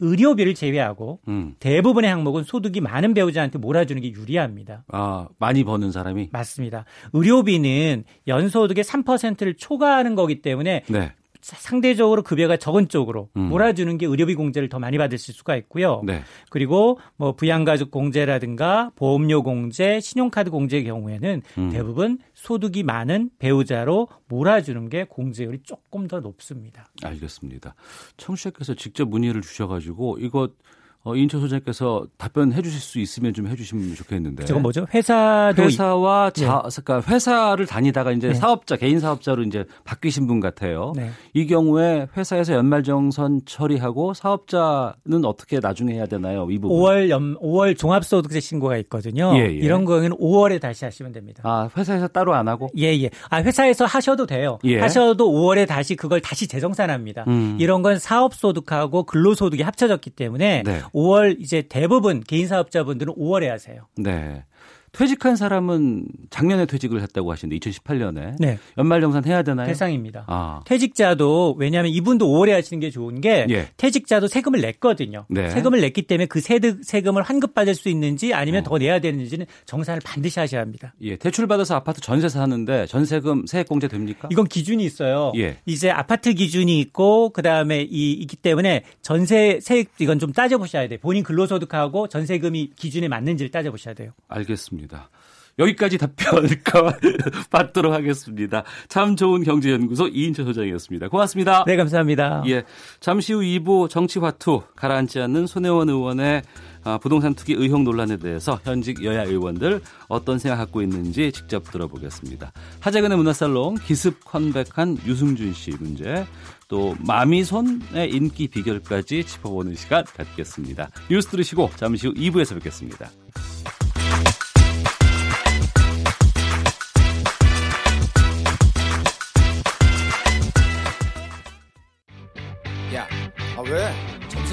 의료비를 제외하고 음. 대부분의 항목은 소득이 많은 배우자한테 몰아주는 게 유리합니다. 아, 많이 버는 사람이? 맞습니다. 의료비는 연소득의 삼 퍼센트를 초과하는 거기 때문에 네. 상대적으로 급여가 적은 쪽으로 음. 몰아주는 게 의료비 공제를 더 많이 받을 수가 있고요. 네. 그리고 뭐 부양가족 공제라든가 보험료 공제, 신용카드 공제의 경우에는 음. 대부분 소득이 많은 배우자로 몰아주는 게 공제율이 조금 더 높습니다. 알겠습니다. 청취자께서 직접 문의를 주셔가지고 이거 어, 이인철 소장님께서 답변해 주실 수 있으면 좀 해 주시면 좋겠는데. 저건 뭐죠? 회사도 회사와 이... 자, 네. 그러니까 회사를 다니다가 이제 네. 사업자, 개인 사업자로 이제 바뀌신 분 같아요. 네. 이 경우에 회사에서 연말정산 처리하고 사업자는 어떻게 나중에 해야 되나요? 이 부분. 오월 연, 오월 종합소득세 신고가 있거든요. 예, 예. 이런 경우에는 오월에 다시 하시면 됩니다. 아, 회사에서 따로 안 하고? 예, 예. 아, 회사에서 하셔도 돼요. 예. 하셔도 오월에 다시 그걸 다시 재정산합니다. 음. 이런 건 사업소득하고 근로소득이 합쳐졌기 때문에 네. 오월 이제 대부분 개인 사업자분들은 오월에 하세요. 네. 퇴직한 사람은 작년에 퇴직을 했다고 하시는데 이천십팔 년에 네. 연말정산 해야 되나요? 대상입니다. 아. 퇴직자도 왜냐하면 이분도 오월에 하시는 게 좋은 게 예. 퇴직자도 세금을 냈거든요. 네. 세금을 냈기 때문에 그 세득 세금을 환급받을 수 있는지 아니면 어. 더 내야 되는지는 정산을 반드시 하셔야 합니다. 예, 대출받아서 아파트 전세 사는데 전세금 세액공제 됩니까? 이건 기준이 있어요. 예. 이제 아파트 기준이 있고 그다음에 이, 있기 때문에 전세 세액 이건 좀 따져보셔야 돼요. 본인 근로소득하고 전세금이 기준에 맞는지를 따져보셔야 돼요. 알겠습니다. 여기까지 답변 받도록 하겠습니다. 참 좋은 경제연구소 이인철 소장이었습니다. 고맙습니다. 네, 감사합니다. 예, 잠시 후 이 부 정치화투 가라앉지 않는 손혜원 의원의 부동산 투기 의혹 논란에 대해서 현직 여야 의원들 어떤 생각 갖고 있는지 직접 들어보겠습니다. 하재근의 문화살롱 기습 컴백한 유승준 씨 문제 또 마미손의 인기 비결까지 짚어보는 시간 갖겠습니다. 뉴스 들으시고 잠시 후 이 부에서 뵙겠습니다. 야, 아 왜?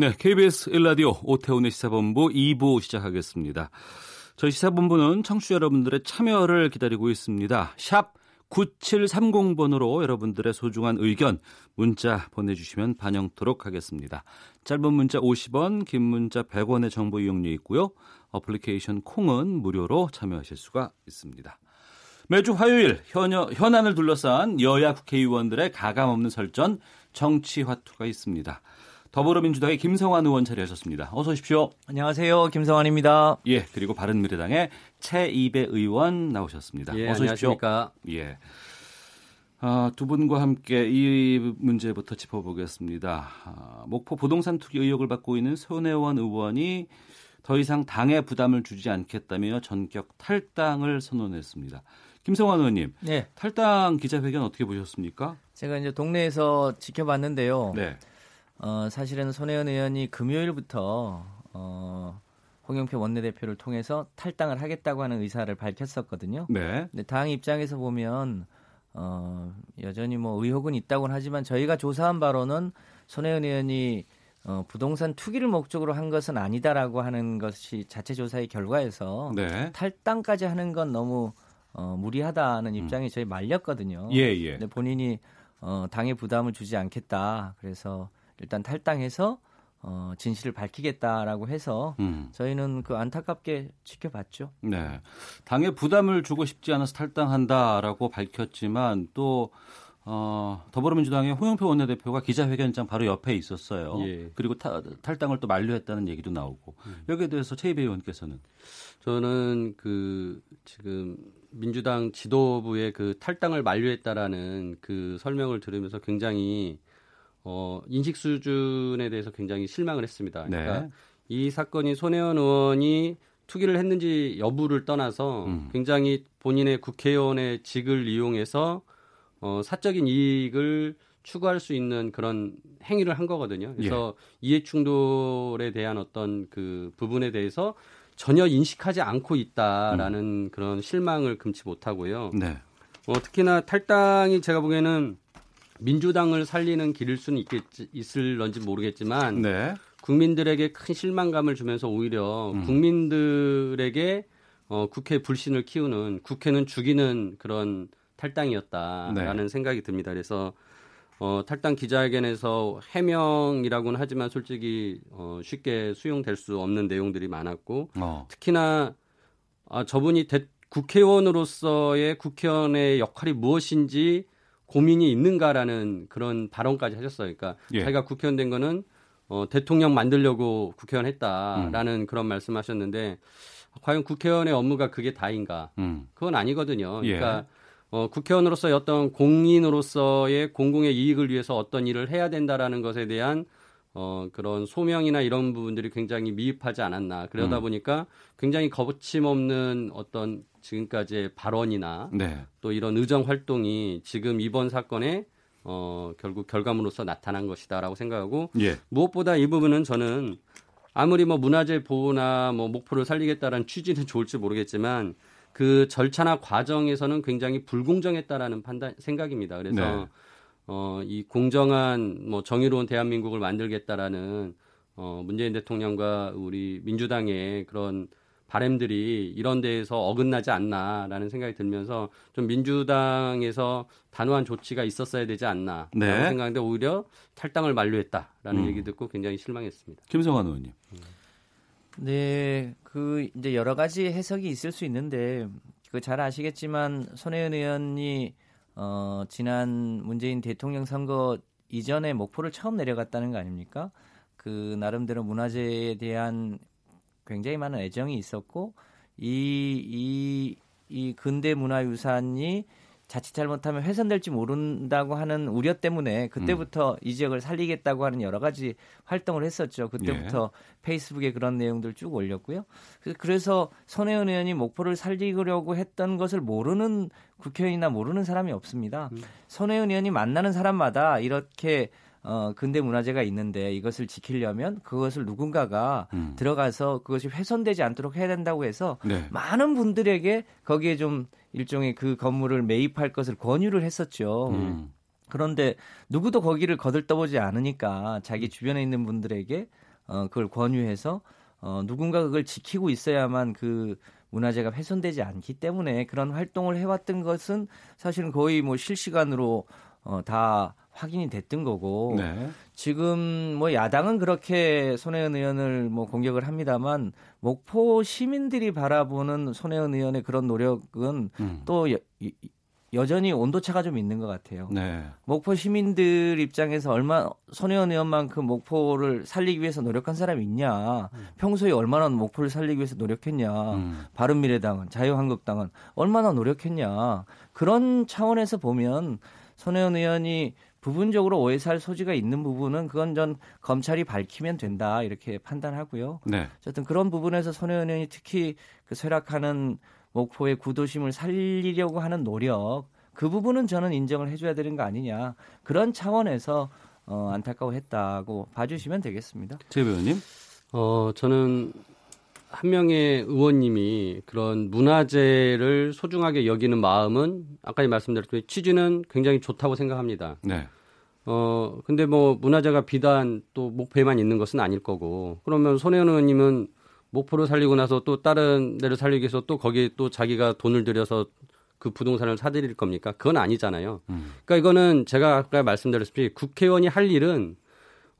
네, 케이비에스 일 라디오 오태훈의 시사본부 이 부 시작하겠습니다. 저희 시사본부는 청취자 여러분들의 참여를 기다리고 있습니다. 샵 구칠삼공 번으로 여러분들의 소중한 의견 문자 보내주시면 반영토록 하겠습니다. 짧은 문자 오십 원, 긴 문자 백 원의 정보 이용료 있고요. 어플리케이션 콩은 무료로 참여하실 수가 있습니다. 매주 화요일 현안을 둘러싼 여야 국회의원들의 가감없는 설전 정치화투가 있습니다. 더불어민주당의 김성환 의원 자리하셨습니다. 어서 오십시오. 안녕하세요. 김성환입니다. 예, 그리고 바른미래당의 최이배 의원 나오셨습니다. 예, 어서 오십시오. 안녕하십니까. 예. 아, 두 분과 함께 이 문제부터 짚어보겠습니다. 아, 목포 부동산 투기 의혹을 받고 있는 손혜원 의원이 더 이상 당의 부담을 주지 않겠다며 전격 탈당을 선언했습니다. 김성환 의원님, 네. 탈당 기자회견 어떻게 보셨습니까? 제가 이제 동네에서 지켜봤는데요. 네. 어, 사실은 손혜원 의원이 금요일부터 어, 홍영표 원내대표를 통해서 탈당을 하겠다고 하는 의사를 밝혔었거든요. 네. 근데 당 입장에서 보면 어, 여전히 뭐 의혹은 있다고는 하지만 저희가 조사한 바로는 손혜원 의원이 어, 부동산 투기를 목적으로 한 것은 아니다라고 하는 것이 자체 조사의 결과에서 네. 탈당까지 하는 건 너무 어, 무리하다는 입장이 음. 저희 말렸거든요. 예, 예. 근데 본인이 어, 당에 부담을 주지 않겠다. 그래서 일단 탈당해서 어, 진실을 밝히겠다라고 해서 음. 저희는 그 안타깝게 지켜봤죠. 네, 당에 부담을 주고 싶지 않아서 탈당한다라고 밝혔지만 또 어, 더불어민주당의 홍영표 원내대표가 기자회견장 바로 옆에 있었어요. 예. 그리고 타, 탈당을 또 만류했다는 얘기도 나오고 음. 여기에 대해서 최이배 의원께서는 저는 그 지금 민주당 지도부의 그 탈당을 만류했다라는 그 설명을 들으면서 굉장히 어, 인식 수준에 대해서 굉장히 실망을 했습니다. 그러니까 네. 이 사건이 손혜원 의원이 투기를 했는지 여부를 떠나서 음. 굉장히 본인의 국회의원의 직을 이용해서 어, 사적인 이익을 추구할 수 있는 그런 행위를 한 거거든요. 그래서 예. 이해충돌에 대한 어떤 그 부분에 대해서 전혀 인식하지 않고 있다라는 음. 그런 실망을 금치 못하고요. 네. 어, 특히나 탈당이 제가 보기에는 민주당을 살리는 길일 수는 있겠지, 있을런지 모르겠지만 네. 국민들에게 큰 실망감을 주면서 오히려 음. 국민들에게 어, 국회 불신을 키우는 국회는 죽이는 그런 탈당이었다라는 네. 생각이 듭니다. 그래서 어, 탈당 기자회견에서 해명이라고는 하지만 솔직히 어, 쉽게 수용될 수 없는 내용들이 많았고 어. 특히나 아, 저분이 대, 국회의원으로서의 국회의원의 역할이 무엇인지 고민이 있는가라는 그런 발언까지 하셨어요. 그러니까 예. 자기가 국회의원 된 거는 어, 대통령 만들려고 국회의원 했다라는 음. 그런 말씀하셨는데 과연 국회의원의 업무가 그게 다인가? 음. 그건 아니거든요. 그러니까 예. 어, 국회의원으로서의 어떤 공인으로서의 공공의 이익을 위해서 어떤 일을 해야 된다라는 것에 대한 어, 그런 소명이나 이런 부분들이 굉장히 미흡하지 않았나. 그러다 음. 보니까 굉장히 거침없는 어떤 지금까지의 발언이나 네. 또 이런 의정 활동이 지금 이번 사건에 어, 결국 결과물로서 나타난 것이다라고 생각하고 예. 무엇보다 이 부분은 저는 아무리 뭐 문화재 보호나 뭐 목포를 살리겠다라는 취지는 좋을지 모르겠지만 그 절차나 과정에서는 굉장히 불공정했다라는 판단 생각입니다. 그래서 네. 어, 이 공정한 뭐 정의로운 대한민국을 만들겠다라는 어, 문재인 대통령과 우리 민주당의 그런 바램들이 이런 데에서 어긋나지 않나라는 생각이 들면서 좀 민주당에서 단호한 조치가 있었어야 되지 않나라고 네. 생각하는데 오히려 탈당을 만류했다라는 음. 얘기 듣고 굉장히 실망했습니다. 김성환 의원님. 네, 그 이제 여러 가지 해석이 있을 수 있는데 그 잘 아시겠지만 손혜원 의원이 어, 지난 문재인 대통령 선거 이전에 목포를 처음 내려갔다는 거 아닙니까? 그 나름대로 문화재에 대한 굉장히 많은 애정이 있었고 이, 이, 이 근대 문화유산이 자칫 잘못하면 훼손될지 모른다고 하는 우려 때문에 그때부터 음. 이 지역을 살리겠다고 하는 여러 가지 활동을 했었죠. 그때부터 예. 페이스북에 그런 내용들 쭉 올렸고요. 그래서 손혜원 의원이 목포를 살리려고 했던 것을 모르는 국회의원이나 모르는 사람이 없습니다. 음. 손혜원 의원이 만나는 사람마다 이렇게 어, 근대 문화재가 있는데 이것을 지키려면 그것을 누군가가 음. 들어가서 그것이 훼손되지 않도록 해야 된다고 해서 네. 많은 분들에게 거기에 좀 일종의 그 건물을 매입할 것을 권유를 했었죠. 음. 그런데 누구도 거기를 거들떠보지 않으니까 자기 주변에 있는 분들에게 어, 그걸 권유해서 어, 누군가 그걸 지키고 있어야만 그 문화재가 훼손되지 않기 때문에 그런 활동을 해왔던 것은 사실은 거의 뭐 실시간으로 어, 다 확인이 됐던 거고 네. 지금 뭐 야당은 그렇게 손혜원 의원을 뭐 공격을 합니다만 목포 시민들이 바라보는 손혜원 의원의 그런 노력은 음. 또 여, 여전히 온도차가 좀 있는 것 같아요. 네. 목포 시민들 입장에서 얼마 손혜원 의원만큼 목포를 살리기 위해서 노력한 사람이 있냐. 음. 평소에 얼마나 목포를 살리기 위해서 노력했냐. 음. 바른미래당은 자유한국당은 얼마나 노력했냐. 그런 차원에서 보면 손혜원 의원이 부분적으로 오해살 소지가 있는 부분은 그건 전 검찰이 밝히면 된다 이렇게 판단하고요. 네. 어쨌든 그런 부분에서 손혜원 의원이 특히 그 쇠락하는 목포의 구도심을 살리려고 하는 노력 그 부분은 저는 인정을 해줘야 되는 거 아니냐 그런 차원에서 어, 안타까워했다고 봐주시면 되겠습니다. 최 의원님, 어, 저는 한 명의 의원님이 그런 문화재를 소중하게 여기는 마음은 아까 말씀드렸듯이 취지는 굉장히 좋다고 생각합니다. 네. 어, 근데 뭐 문화재가 비단 또 목포에만 있는 것은 아닐 거고 그러면 손혜원 의원님은 목포를 살리고 나서 또 다른 데를 살리기 위해서 또 거기에 또 자기가 돈을 들여서 그 부동산을 사들일 겁니까? 그건 아니잖아요. 음. 그러니까 이거는 제가 아까 말씀드렸듯이 국회의원이 할 일은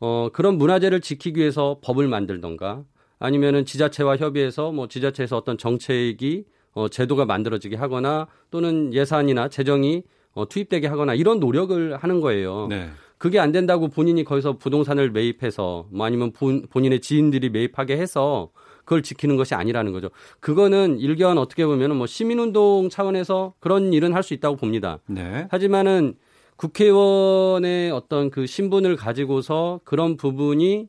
어, 그런 문화재를 지키기 위해서 법을 만들던가 아니면은 지자체와 협의해서 뭐 지자체에서 어떤 정책이 어, 제도가 만들어지게 하거나 또는 예산이나 재정이 어, 투입되게 하거나 이런 노력을 하는 거예요. 네. 그게 안 된다고 본인이 거기서 부동산을 매입해서 뭐 아니면 본, 본인의 지인들이 매입하게 해서 그걸 지키는 것이 아니라는 거죠. 그거는 일견 어떻게 보면 뭐 시민운동 차원에서 그런 일은 할 수 있다고 봅니다. 네. 하지만은 국회의원의 어떤 그 신분을 가지고서 그런 부분이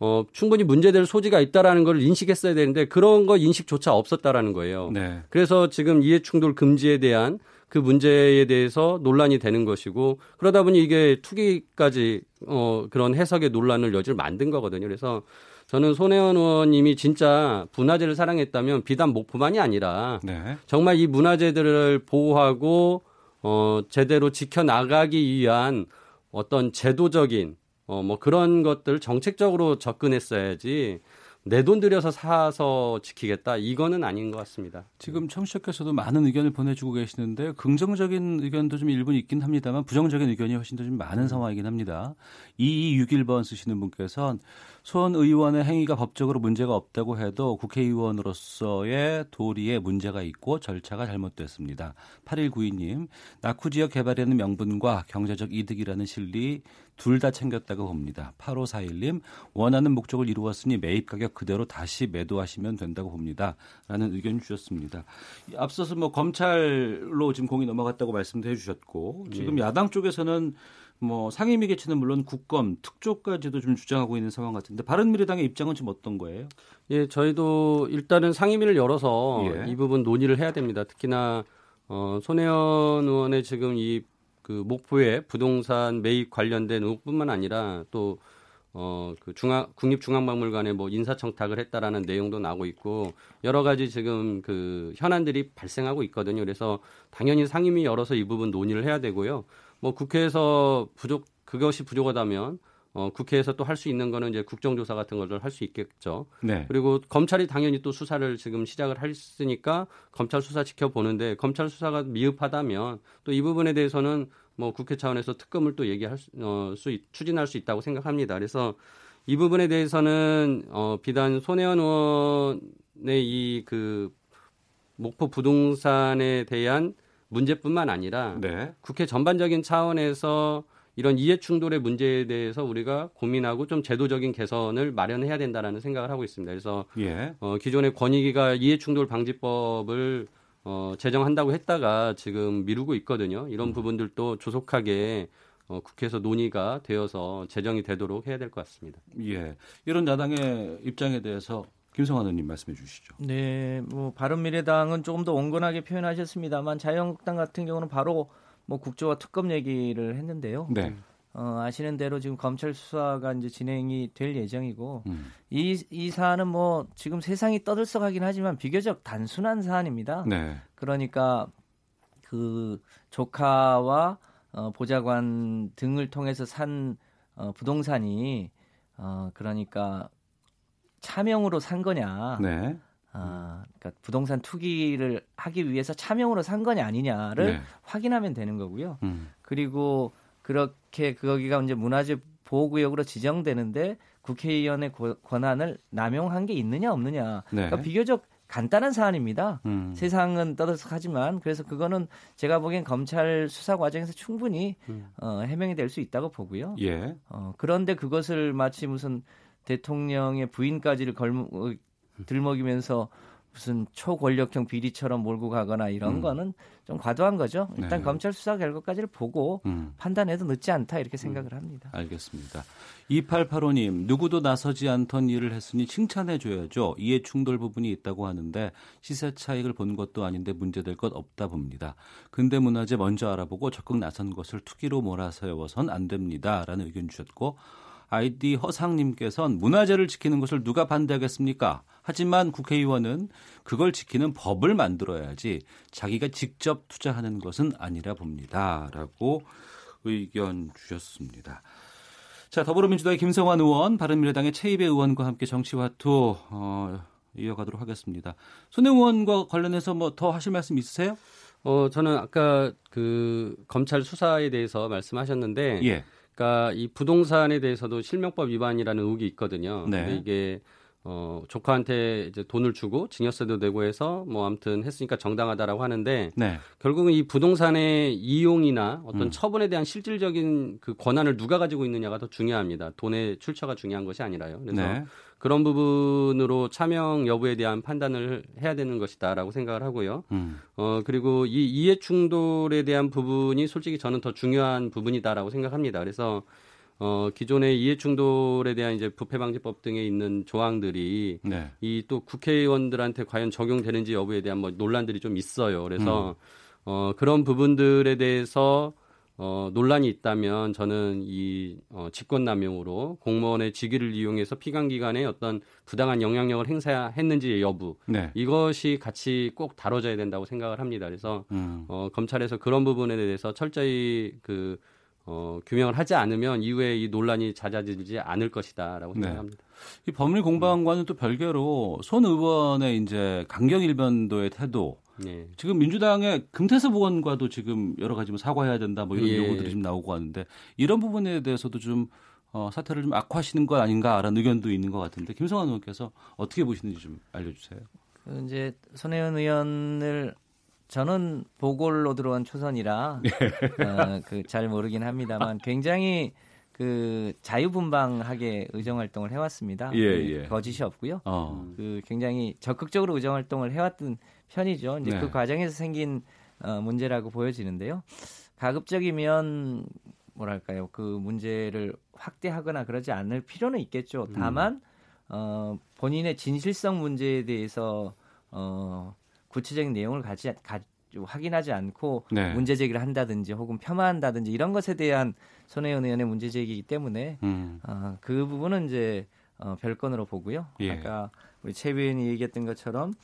어, 충분히 문제될 소지가 있다라는 걸 인식했어야 되는데 그런 거 인식조차 없었다라는 거예요. 네. 그래서 지금 이해충돌 금지에 대한 그 문제에 대해서 논란이 되는 것이고 그러다 보니 이게 투기까지 어, 그런 해석의 논란을 여지를 만든 거거든요. 그래서 저는 손혜원 의원님이 진짜 문화재를 사랑했다면 비단 목포만이 아니라 네. 정말 이 문화재들을 보호하고 어, 제대로 지켜나가기 위한 어떤 제도적인 어, 뭐 그런 것들 정책적으로 접근했어야지 내 돈 들여서 사서 지키겠다. 이거는 아닌 것 같습니다. 지금 청취자께서도 많은 의견을 보내주고 계시는데 긍정적인 의견도 좀 일부 있긴 합니다만 부정적인 의견이 훨씬 더 좀 많은 상황이긴 합니다. 이이육일 번 쓰시는 분께서는 손 의원의 행위가 법적으로 문제가 없다고 해도 국회의원으로서의 도리에 문제가 있고 절차가 잘못됐습니다. 팔일구이 님, 낙후지역 개발이라는 명분과 경제적 이득이라는 실리 둘 다 챙겼다고 봅니다. 팔오사일 님, 원하는 목적을 이루었으니 매입 가격 그대로 다시 매도하시면 된다고 봅니다. 라는 의견 주셨습니다. 앞서서 뭐 검찰로 지금 공이 넘어갔다고 말씀도 해주셨고 지금 예. 야당 쪽에서는 뭐 상임위 개최는 물론 국검, 특조까지도 좀 주장하고 있는 상황 같은데 바른미래당의 입장은 지금 어떤 거예요? 예, 저희도 일단은 상임위를 열어서 예. 이 부분 논의를 해야 됩니다. 특히나 어, 손혜원 의원의 지금 이 그 목포의 부동산 매입 관련된 의혹뿐만 아니라 또 어, 그 중앙 국립중앙박물관에 뭐 인사청탁을 했다라는 내용도 나오고 있고 여러 가지 지금 그 현안들이 발생하고 있거든요. 그래서 당연히 상임위 열어서 이 부분 논의를 해야 되고요. 뭐 국회에서 부족 그것이 부족하다면 어, 국회에서 또 할 수 있는 거는 이제 국정조사 같은 걸 할 수 있겠죠. 네. 그리고 검찰이 당연히 또 수사를 지금 시작을 했으니까 검찰 수사 지켜보는데 검찰 수사가 미흡하다면 또 이 부분에 대해서는 뭐 국회 차원에서 특검을 또 얘기할 수, 어, 수 추진할 수 있다고 생각합니다. 그래서 이 부분에 대해서는 어, 비단 손혜원 의원의 이 그 목포 부동산에 대한 문제뿐만 아니라 네. 국회 전반적인 차원에서 이런 이해충돌의 문제에 대해서 우리가 고민하고 좀 제도적인 개선을 마련해야 된다라는 생각을 하고 있습니다. 그래서 예. 어, 기존의 권익위가 이해충돌 방지법을 어, 제정한다고 했다가 지금 미루고 있거든요. 이런 부분들도 조속하게 어, 국회에서 논의가 되어서 제정이 되도록 해야 될 것 같습니다. 예, 이런 야당의 입장에 대해서 김성환 의원님 말씀해 주시죠. 네, 뭐 바른미래당은 조금 더 온건하게 표현하셨습니다만 자유한국당 같은 경우는 바로 뭐 국조와 특검 얘기를 했는데요. 네. 어, 아시는 대로 지금 검찰 수사가 이제 진행이 될 예정이고 음. 이, 이 사안은 뭐 지금 세상이 떠들썩하긴 하지만 비교적 단순한 사안입니다. 네. 그러니까 그 조카와 어, 보좌관 등을 통해서 산 어, 부동산이 어, 그러니까 차명으로 산 거냐. 네. 아, 그러니까 부동산 투기를 하기 위해서 차명으로 산 거냐 아니냐를 네. 확인하면 되는 거고요. 음. 그리고 그렇게 거기가 이제 문화재 보호구역으로 지정되는데 국회의원의 권한을 남용한 게 있느냐 없느냐. 네. 그러니까 비교적 간단한 사안입니다. 음. 세상은 떠들썩하지만 그래서 그거는 제가 보기엔 검찰 수사 과정에서 충분히 음. 어, 해명이 될 수 있다고 보고요. 예. 어, 그런데 그것을 마치 무슨 대통령의 부인까지를 걸 들먹이면서 무슨 초권력형 비리처럼 몰고 가거나 이런 음. 거는 좀 과도한 거죠. 일단 네. 검찰 수사 결과까지를 보고 음. 판단해도 늦지 않다 이렇게 생각을 음. 합니다. 알겠습니다. 이팔팔오 님, 누구도 나서지 않던 일을 했으니 칭찬해줘야죠. 이해 충돌 부분이 있다고 하는데 시세 차익을 본 것도 아닌데 문제될 것 없다 봅니다. 근대 문화재 먼저 알아보고 적극 나선 것을 투기로 몰아세워선 안 됩니다. 라는 의견 주셨고 아이디 허상님께서는 문화재를 지키는 것을 누가 반대하겠습니까? 하지만 국회의원은 그걸 지키는 법을 만들어야지 자기가 직접 투자하는 것은 아니라 봅니다. 라고 의견 주셨습니다. 자, 더불어민주당의 김성환 의원, 바른미래당의 최이배 의원과 함께 정치화투 어, 이어가도록 하겠습니다. 손혜원 의원과 관련해서 뭐 더 하실 말씀 있으세요? 어, 저는 아까 그 검찰 수사에 대해서 말씀하셨는데, 예. 그러니까 이 부동산에 대해서도 실명법 위반이라는 의혹이 있거든요. 네. 근데 이게 어, 조카한테 이제 돈을 주고 증여세도 내고 해서 뭐 아무튼 했으니까 정당하다라고 하는데 네. 결국은 이 부동산의 이용이나 어떤 음. 처분에 대한 실질적인 그 권한을 누가 가지고 있느냐가 더 중요합니다. 돈의 출처가 중요한 것이 아니라요. 그래서 네. 그런 부분으로 차명 여부에 대한 판단을 해야 되는 것이다라고 생각을 하고요. 음. 어, 그리고 이 이해 충돌에 대한 부분이 솔직히 저는 더 중요한 부분이다라고 생각합니다. 그래서 어, 기존의 이해충돌에 대한 이제 부패방지법 등에 있는 조항들이 네. 이 또 국회의원들한테 과연 적용되는지 여부에 대한 뭐 논란들이 좀 있어요. 그래서 음. 어, 그런 부분들에 대해서 어, 논란이 있다면 저는 이 어, 직권남용으로 공무원의 직위를 이용해서 피감기관에 어떤 부당한 영향력을 행사했는지 여부 네. 이것이 같이 꼭 다뤄져야 된다고 생각을 합니다. 그래서 음. 어, 검찰에서 그런 부분에 대해서 철저히 그 어, 규명을 하지 않으면 이후에 이 논란이 잦아들지 않을 것이다라고 생각합니다. 네. 이 법률 공방과는 또 별개로 손 의원의 이제 강경 일변도의 태도, 네. 지금 민주당의 금태섭 의원과도 지금 여러 가지 뭐 사과해야 된다 뭐 이런 예. 요구들이 지금 나오고 하는데 이런 부분에 대해서도 좀 어, 사태를 좀 악화하시는 것 아닌가라는 의견도 있는 것 같은데 김성환 의원께서 어떻게 보시는지 좀 알려주세요. 그 이제 손혜원 의원을 저는 보궐로 들어온 초선이라 예. 어, 그 잘 모르긴 합니다만 굉장히 그 자유분방하게 의정활동을 해왔습니다. 예, 예. 거짓이 없고요. 어. 그 굉장히 적극적으로 의정활동을 해왔던 편이죠. 이제 네. 그 과정에서 생긴 어, 문제라고 보여지는데요. 가급적이면 뭐랄까요, 그 문제를 확대하거나 그러지 않을 필요는 있겠죠. 다만 어, 본인의 진실성 문제에 대해서 어. 구체적인 내용을 같이 확인하지 않고 네. 문제 제기를 한다든지 혹은 폄하한다든지 이런 것에 대한 손혜원 의원의 문제 제기이기 때문에 음. 어, 그 부분은 이제 어, 별건으로 보고요. 예. 아까 우리 최 의원이 얘기했던 것처럼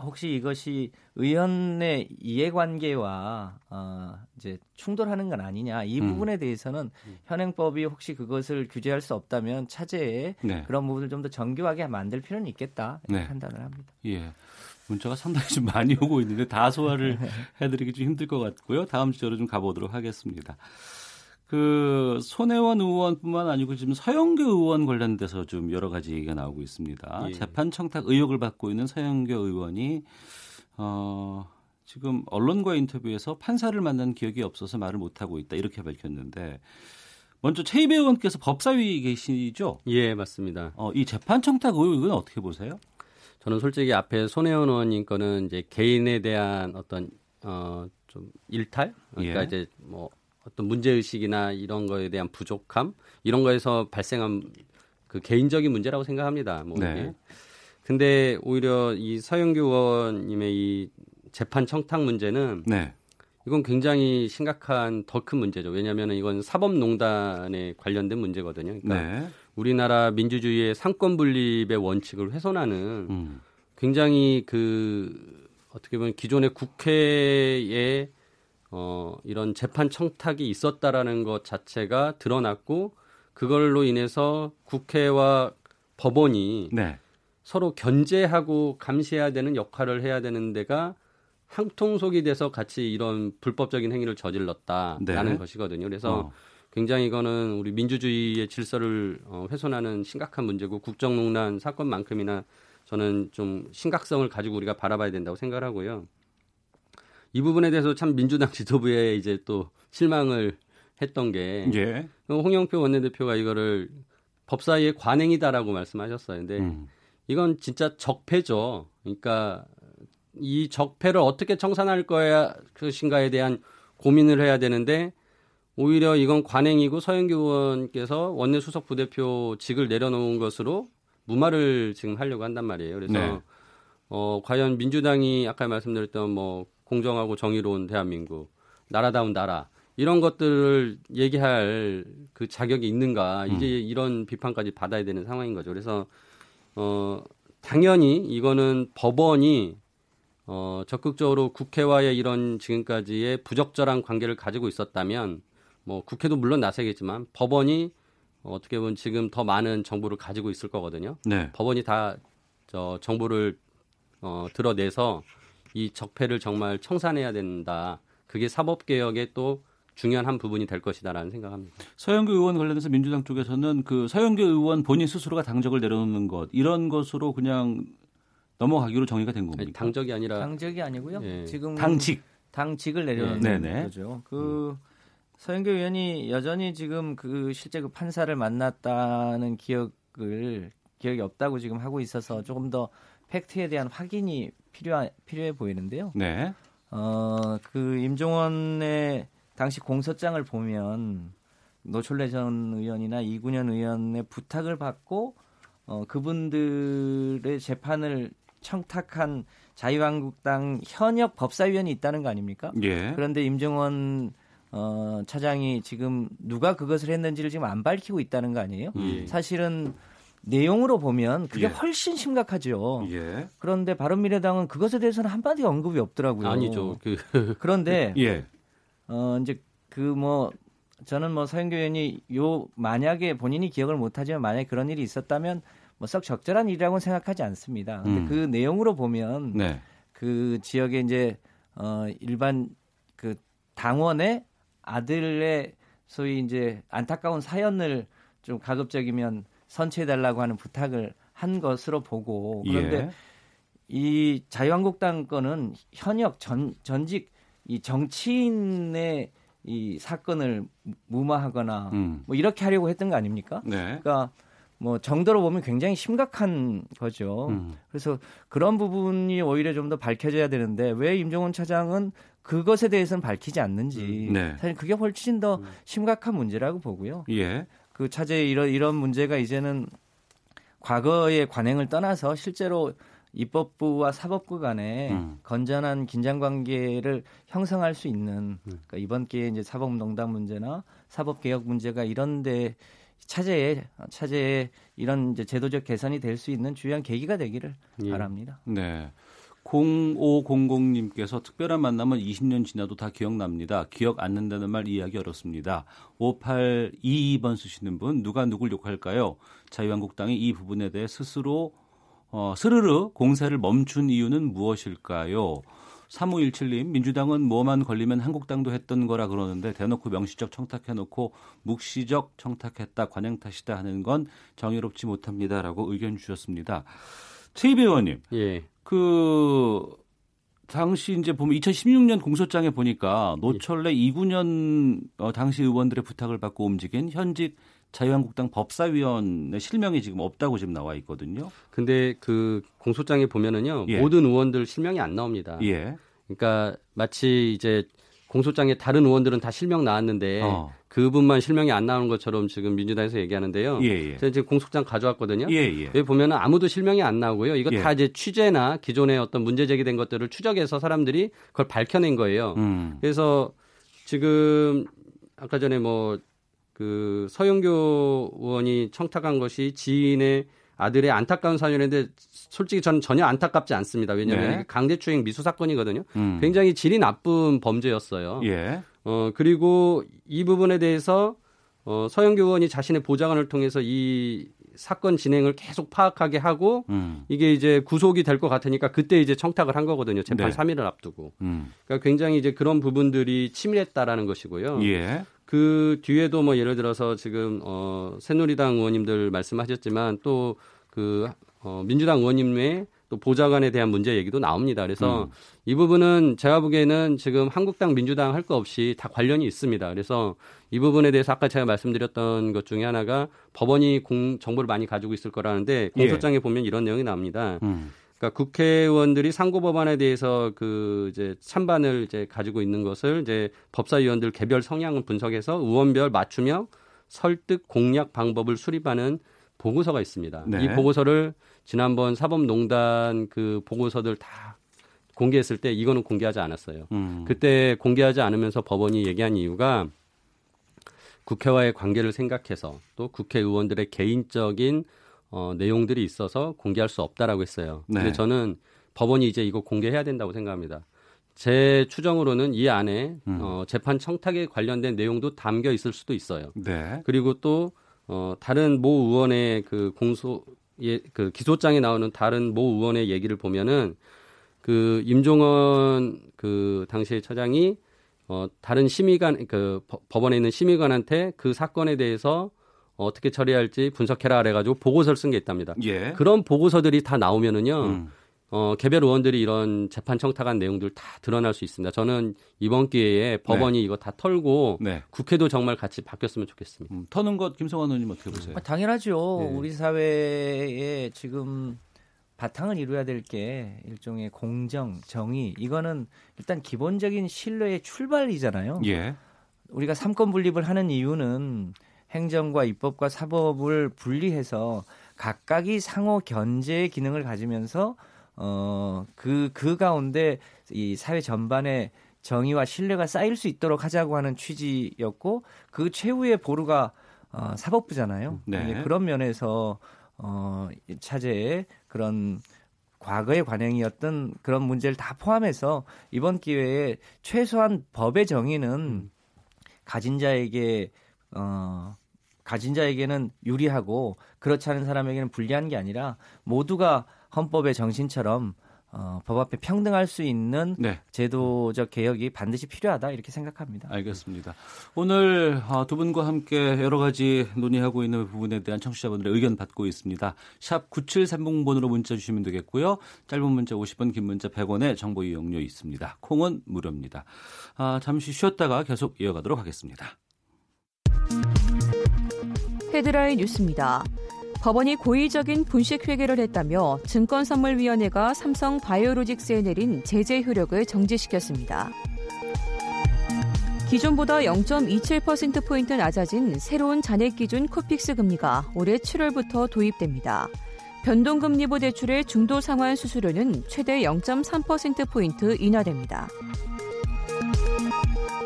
혹시 이것이 의원의 이해관계와 어, 이제 충돌하는 건 아니냐 이 음. 부분에 대해서는 현행법이 혹시 그것을 규제할 수 없다면 차제에 네. 그런 부분을 좀 더 정교하게 만들 필요는 있겠다 이렇게 네. 판단을 합니다. 예. 문자가 상당히 좀 많이 오고 있는데 다 소화를 해드리기 좀 힘들 것 같고요. 다음 주제로 좀 가보도록 하겠습니다. 그 손혜원 의원뿐만 아니고 지금 서영교 의원 관련돼서 좀 여러 가지 얘기가 나오고 있습니다. 예. 재판 청탁 의혹을 받고 있는 서영교 의원이 어, 지금 언론과의 인터뷰에서 판사를 만난 기억이 없어서 말을 못하고 있다 이렇게 밝혔는데 먼저 최이배 의원께서 법사위 계시죠? 예, 맞습니다. 어, 이 재판 청탁 의혹은 어떻게 보세요? 저는 솔직히 앞에 손혜원 의원님 거는 이제 개인에 대한 어떤 어 좀 일탈, 그러니까 예. 이제 뭐 어떤 문제 의식이나 이런 거에 대한 부족함 이런 거에서 발생한 그 개인적인 문제라고 생각합니다. 뭐 네. 근데 오히려 이 서영교 의원님의 이 재판 청탁 문제는 네. 이건 굉장히 심각한 더 큰 문제죠. 왜냐하면은 이건 사법농단에 관련된 문제거든요. 그러니까 네. 우리나라 민주주의의 상권 분립의 원칙을 훼손하는 음. 굉장히 그 어떻게 보면 기존의 국회에 어 이런 재판 청탁이 있었다라는 것 자체가 드러났고 그걸로 인해서 국회와 법원이 네. 서로 견제하고 감시해야 되는 역할을 해야 되는 데가 한통속이 돼서 같이 이런 불법적인 행위를 저질렀다라는 네. 것이거든요. 그래서 어. 굉장히 이거는 우리 민주주의의 질서를 어, 훼손하는 심각한 문제고 국정농단 사건만큼이나 저는 좀 심각성을 가지고 우리가 바라봐야 된다고 생각을 하고요. 이 부분에 대해서 참 민주당 지도부에 이제 또 실망을 했던 게 예. 홍영표 원내대표가 이거를 법사위의 관행이다라고 말씀하셨어요. 근데 음. 이건 진짜 적폐죠. 그러니까 이 적폐를 어떻게 청산할 것인가에 대한 고민을 해야 되는데 오히려 이건 관행이고 서영교 의원께서 원내 수석 부대표 직을 내려놓은 것으로 무마를 지금 하려고 한단 말이에요. 그래서 네. 어, 과연 민주당이 아까 말씀드렸던 뭐 공정하고 정의로운 대한민국, 나라다운 나라 이런 것들을 얘기할 그 자격이 있는가 이제 음. 이런 비판까지 받아야 되는 상황인 거죠. 그래서 어, 당연히 이거는 법원이 어, 적극적으로 국회와의 이런 지금까지의 부적절한 관계를 가지고 있었다면. 뭐 국회도 물론 나서겠지만 법원이 어떻게 보면 지금 더 많은 정보를 가지고 있을 거거든요. 네. 법원이 다 저 정보를 어, 들어내서 이 적폐를 정말 청산해야 된다. 그게 사법개혁의 또 중요한 한 부분이 될 것이다라는 생각합니다. 서영교 의원 관련해서 민주당 쪽에서는 그 서영교 의원 본인 스스로가 당적을 내려놓는 것 이런 것으로 그냥 넘어가기로 정의가 된 겁니까? 아니, 당적이 아니라 당적이 아니고요. 예. 지금 당직 당직을 내려놓는 네. 거죠. 그 음. 서영교 의원이 여전히 지금 그 실제 그 판사를 만났다는 기억을 기억이 없다고 지금 하고 있어서 조금 더 팩트에 대한 확인이 필요한 필요해 보이는데요. 네. 어, 그 임종원의 당시 공소장을 보면 노철래 전 의원이나 이군현 의원의 부탁을 받고 어, 그분들의 재판을 청탁한 자유한국당 현역 법사위원이 있다는 거 아닙니까? 예. 그런데 임종원 어, 차장이 지금 누가 그것을 했는지를 지금 안 밝히고 있다는 거 아니에요? 예. 사실은 내용으로 보면 그게 예. 훨씬 심각하죠. 예. 그런데 바른미래당은 그것에 대해서는 한마디 언급이 없더라고요. 아니죠. 그... 그런데 예. 어 이제 그 뭐 저는 뭐 서영교 의원이 요 만약에 본인이 기억을 못하지만 만약에 그런 일이 있었다면 뭐 썩 적절한 일이라고는 생각하지 않습니다. 근데 음. 그 내용으로 보면 네. 그 지역에 이제 어 일반 그 당원의 아들의 소위 이제 안타까운 사연을 좀 가급적이면 선처해달라고 하는 부탁을 한 것으로 보고 그런데 예. 이 자유한국당 거는 현역 전 전직 이 정치인의 이 사건을 무마하거나 음. 뭐 이렇게 하려고 했던 거 아닙니까? 네. 그러니까 뭐 정도로 보면 굉장히 심각한 거죠. 음. 그래서 그런 부분이 오히려 좀 더 밝혀져야 되는데 왜 임종원 차장은 그것에 대해서는 밝히지 않는지 음. 네. 사실 그게 훨씬 더 심각한 문제라고 보고요. 예. 그 차제의 이런 이런 문제가 이제는 과거의 관행을 떠나서 실제로 입법부와 사법부 간에 음. 건전한 긴장관계를 형성할 수 있는 그러니까 이번 기회에 이제 사법농단 문제나 사법개혁 문제가 이런데 차제에 차제에 이런 이제 제도적 개선이 될 수 있는 중요한 계기가 되기를 예. 바랍니다. 네. 공오공공님께서 특별한 만남은 이십 년 지나도 다 기억납니다. 기억 안 난다는 말 이해하기 어렵습니다. 오팔이이번 쓰시는 분 누가 누굴 욕할까요? 자유한국당이 이 부분에 대해 스스로 어, 스르르 공세를 멈춘 이유는 무엇일까요? 삼오일칠님 민주당은 뭐만 걸리면 한국당도 했던 거라 그러는데 대놓고 명시적 청탁해놓고 묵시적 청탁했다 관행 탓이다 하는 건 정의롭지 못합니다라고 의견 주셨습니다. 최이배 의원님. 예. 그 당시 이제 보면 이천십육년 공소장에 보니까 노철래 이군현 당시 의원들의 부탁을 받고 움직인 현직 자유한국당 법사위원의 실명이 지금 없다고 지금 나와 있거든요. 근데 그 공소장에 보면은요 예. 모든 의원들 실명이 안 나옵니다. 예. 그러니까 마치 이제 공소장에 다른 의원들은 다 실명 나왔는데 어. 그분만 실명이 안 나오는 것처럼 지금 민주당에서 얘기하는데요. 예, 예. 제가 지금 공소장 가져왔거든요. 예, 예. 여기 보면은 아무도 실명이 안 나오고요. 이거 예. 다 이제 취재나 기존의 어떤 문제 제기된 것들을 추적해서 사람들이 그걸 밝혀낸 거예요. 음. 그래서 지금 아까 전에 뭐 그 서영교 의원이 청탁한 것이 지인의 아들의 안타까운 사연인데 솔직히 저는 전혀 안타깝지 않습니다. 왜냐하면 네. 강제추행 미수 사건이거든요. 음. 굉장히 질이 나쁜 범죄였어요. 예. 어 그리고 이 부분에 대해서 어, 서영교 의원이 자신의 보좌관을 통해서 이 사건 진행을 계속 파악하게 하고 음. 이게 이제 구속이 될 것 같으니까 그때 이제 청탁을 한 거거든요. 재판 네. 삼 일을 앞두고. 음. 그러니까 굉장히 이제 그런 부분들이 치밀했다라는 것이고요. 예. 그 뒤에도 뭐 예를 들어서 지금 어, 새누리당 의원님들 말씀하셨지만 또 그 어, 민주당 의원님의 또 보좌관에 대한 문제 얘기도 나옵니다. 그래서 음. 이 부분은 제가 보기에는 지금 한국당, 민주당 할 거 없이 다 관련이 있습니다. 그래서 이 부분에 대해서 아까 제가 말씀드렸던 것 중에 하나가 법원이 공, 정보를 많이 가지고 있을 거라는데 공소장에 예. 보면 이런 내용이 나옵니다. 음. 그러니까 국회의원들이 상고 법안에 대해서 그 이제 찬반을 이제 가지고 있는 것을 이제 법사위원들 개별 성향을 분석해서 의원별 맞춤형 설득 공략 방법을 수립하는 보고서가 있습니다. 네. 이 보고서를 지난번 사법농단 그 보고서들 다 공개했을 때 이거는 공개하지 않았어요. 음. 그때 공개하지 않으면서 법원이 얘기한 이유가 국회와의 관계를 생각해서 또 국회의원들의 개인적인 어, 내용들이 있어서 공개할 수 없다라고 했어요. 네. 근데 저는 법원이 이제 이거 공개해야 된다고 생각합니다. 제 추정으로는 이 안에 음. 어, 재판 청탁에 관련된 내용도 담겨 있을 수도 있어요. 네. 그리고 또 어, 다른 모 의원의 그 공소 예, 그 기소장에 나오는 다른 모 의원의 얘기를 보면은 그 임종원 그 당시의 처장이 어 다른 심의관 그 법원에 있는 심의관한테 그 사건에 대해서 어떻게 처리할지 분석해라 그래가지고 보고서를 쓴 게 있답니다. 예. 그런 보고서들이 다 나오면은요, 음. 어, 개별 의원들이 이런 재판 청탁한 내용들 다 드러날 수 있습니다. 저는 이번 기회에 법원이 네. 이거 다 털고 네. 국회도 정말 같이 바뀌었으면 좋겠습니다. 음, 터는 것 김성환 의원님 어떻게 보세요? 아, 당연하죠. 네. 우리 사회에 지금 바탕을 이루어야 될 게 일종의 공정, 정의. 이거는 일단 기본적인 신뢰의 출발이잖아요. 예. 우리가 삼권분립을 하는 이유는 행정과 입법과 사법을 분리해서 각각이 상호 견제의 기능을 가지면서 어, 그, 그 가운데 이 사회 전반에 정의와 신뢰가 쌓일 수 있도록 하자고 하는 취지였고 그 최후의 보루가 어, 사법부잖아요. 네. 그런 면에서 어, 차제에 그런 과거의 관행이었던 그런 문제를 다 포함해서 이번 기회에 최소한 법의 정의는 음. 가진 자에게 어, 가진 자에게는 유리하고 그렇지 않은 사람에게는 불리한 게 아니라 모두가 헌법의 정신처럼 어, 법 앞에 평등할 수 있는 네. 제도적 개혁이 반드시 필요하다 이렇게 생각합니다. 알겠습니다. 오늘 두 분과 함께 여러 가지 논의하고 있는 부분에 대한 청취자분들의 의견 받고 있습니다. 샵 구칠삼공 번으로 문자 주시면 되겠고요. 짧은 문자 오십 원, 긴 문자 백 원에 정보 이용료 있습니다. 콩은 무료입니다. 아, 잠시 쉬었다가 계속 이어가도록 하겠습니다. 헤드라인 뉴스입니다. 법원이 고의적인 분식회계를 했다며 증권선물위원회가 삼성 바이오로직스에 내린 제재 효력을 정지시켰습니다. 기존보다 영 점 이칠 퍼센트포인트 낮아진 새로운 잔액기준 코픽스 금리가 올해 칠월부터 도입됩니다. 변동금리부 대출의 중도상환 수수료는 최대 영 점 삼 퍼센트포인트 인하됩니다.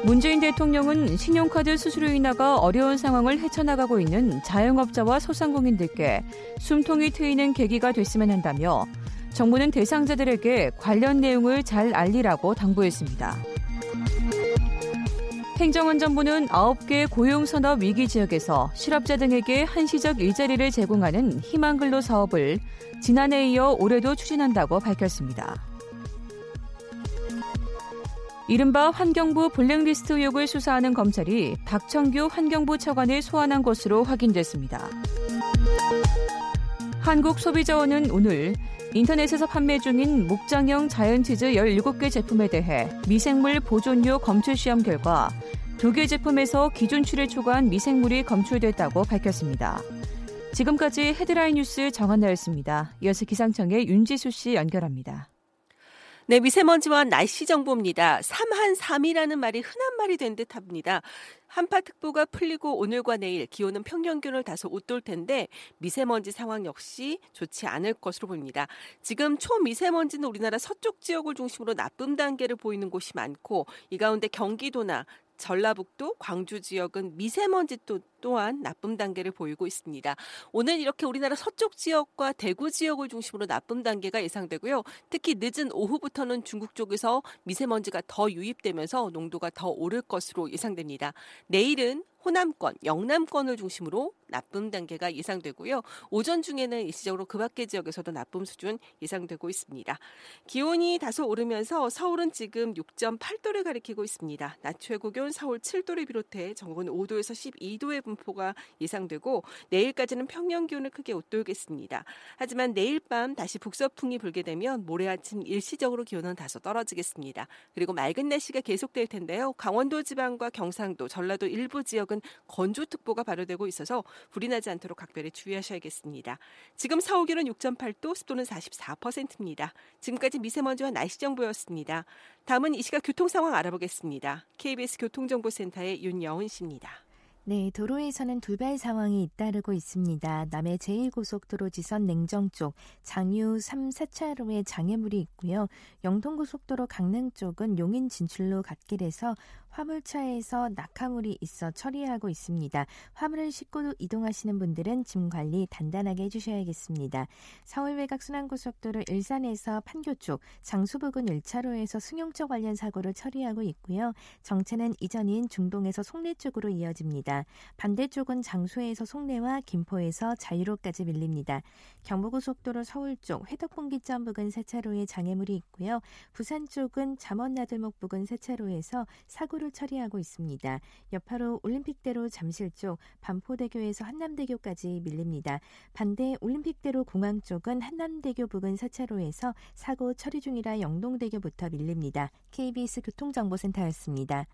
문재인 대통령은 신용카드 수수료 인하가 어려운 상황을 헤쳐나가고 있는 자영업자와 소상공인들께 숨통이 트이는 계기가 됐으면 한다며 정부는 대상자들에게 관련 내용을 잘 알리라고 당부했습니다. 행정안전부는 아홉 개 고용산업 위기 지역에서 실업자 등에게 한시적 일자리를 제공하는 희망근로 사업을 지난해에 이어 올해도 추진한다고 밝혔습니다. 이른바 환경부 블랙리스트 의혹을 수사하는 검찰이 박청규 환경부 차관을 소환한 것으로 확인됐습니다. 한국소비자원은 오늘 인터넷에서 판매 중인 목장형 자연치즈 열일곱 개 제품에 대해 미생물 보존료 검출시험 결과 두 개 제품에서 기준치를 초과한 미생물이 검출됐다고 밝혔습니다. 지금까지 헤드라인 뉴스 정한나였습니다. 이어서 기상청의 윤지수 씨 연결합니다. 네, 미세먼지와 날씨 정보입니다. 삼한삼이라는 말이 흔한 말이 된 듯합니다. 한파특보가 풀리고 오늘과 내일 기온은 평년균을 다소 웃돌 텐데 미세먼지 상황 역시 좋지 않을 것으로 보입니다. 지금 초미세먼지는 우리나라 서쪽 지역을 중심으로 나쁨 단계를 보이는 곳이 많고 이 가운데 경기도나 전라북도, 광주 지역은 미세먼지 또 또한 나쁨 단계를 보이고 있습니다. 오늘 이렇게 우리나라 서쪽 지역과 대구 지역을 중심으로 나쁨 단계가 예상되고요. 특히 늦은 오후부터는 중국 쪽에서 미세먼지가 더 유입되면서 농도가 더 오를 것으로 예상됩니다. 내일은 호남권, 영남권을 중심으로 나쁨 단계가 예상되고요. 오전 중에는 일시적으로 그 밖의 지역에서도 나쁨 수준 예상되고 있습니다. 기온이 다소 오르면서 서울은 지금 육 점 팔 도를 가리키고 있습니다. 낮 최고 기온 서울 칠 도를 비롯해 전국은 오 도에서 십이 도의 분포가 예상되고 내일까지는 평년 기온을 크게 웃돌겠습니다. 하지만 내일 밤 다시 북서풍이 불게 되면 모레 아침 일시적으로 기온은 다소 떨어지겠습니다. 그리고 맑은 날씨가 계속될 텐데요. 강원도 지방과 경상도, 전라도 일부 지역은 건조특보가 발효되고 있어서 불이 나지 않도록 각별히 주의하셔야겠습니다. 지금 서울 기온은 육 점 팔 도, 습도는 사십사 퍼센트입니다. 지금까지 미세먼지와 날씨 정보였습니다. 다음은 이 시각 교통 상황 알아보겠습니다. 케이비에스 교통정보센터의 윤여은 씨입니다. 네, 도로에서는 두발 상황이 잇따르고 있습니다. 남해 제일 고속도로 지선 냉정 쪽 장유 삼, 사차로에 장애물이 있고요. 영동고속도로 강릉 쪽은 용인 진출로 갓길에서 화물차에서 낙하물이 있어 처리하고 있습니다. 화물을 싣고 이동하시는 분들은 짐 관리 단단하게 해주셔야겠습니다. 서울 외곽 순환고속도로 일산에서 판교 쪽 장수 부근 일 차로에서 승용차 관련 사고를 처리하고 있고요. 정체는 이전인 중동에서 송내 쪽으로 이어집니다. 있습니다. 반대쪽은 장소에서 송내와 김포에서 자유로까지 밀립니다. 경부고속도로 서울 쪽 회덕분기점 부근 세 차로에 장애물이 있고요. 부산 쪽은 잠원나들목 부근 세 차로에서 사고를 처리하고 있습니다. 여파로 올림픽대로 잠실 쪽 반포대교에서 한남대교까지 밀립니다. 반대 올림픽대로 공항 쪽은 한남대교 부근 사 차로에서 사고 처리 중이라 영동대교부터 밀립니다. 케이비에스 교통정보센터였습니다.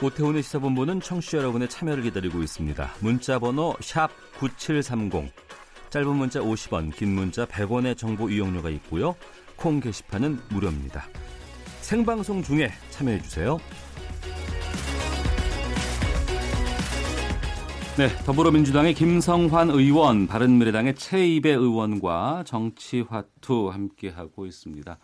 오태훈의 시사본부는 청취자 여러분의 참여를 기다리고 있습니다. 문자번호 샵 구칠삼공, 짧은 문자 오십 원, 긴 문자 백 원의 정보 이용료가 있고요. 콩 게시판은 무료입니다. 생방송 중에 참여해주세요. 네, 더불어민주당의 김성환 의원, 바른미래당의 최이배 의원과 정치화투 함께하고 있습니다.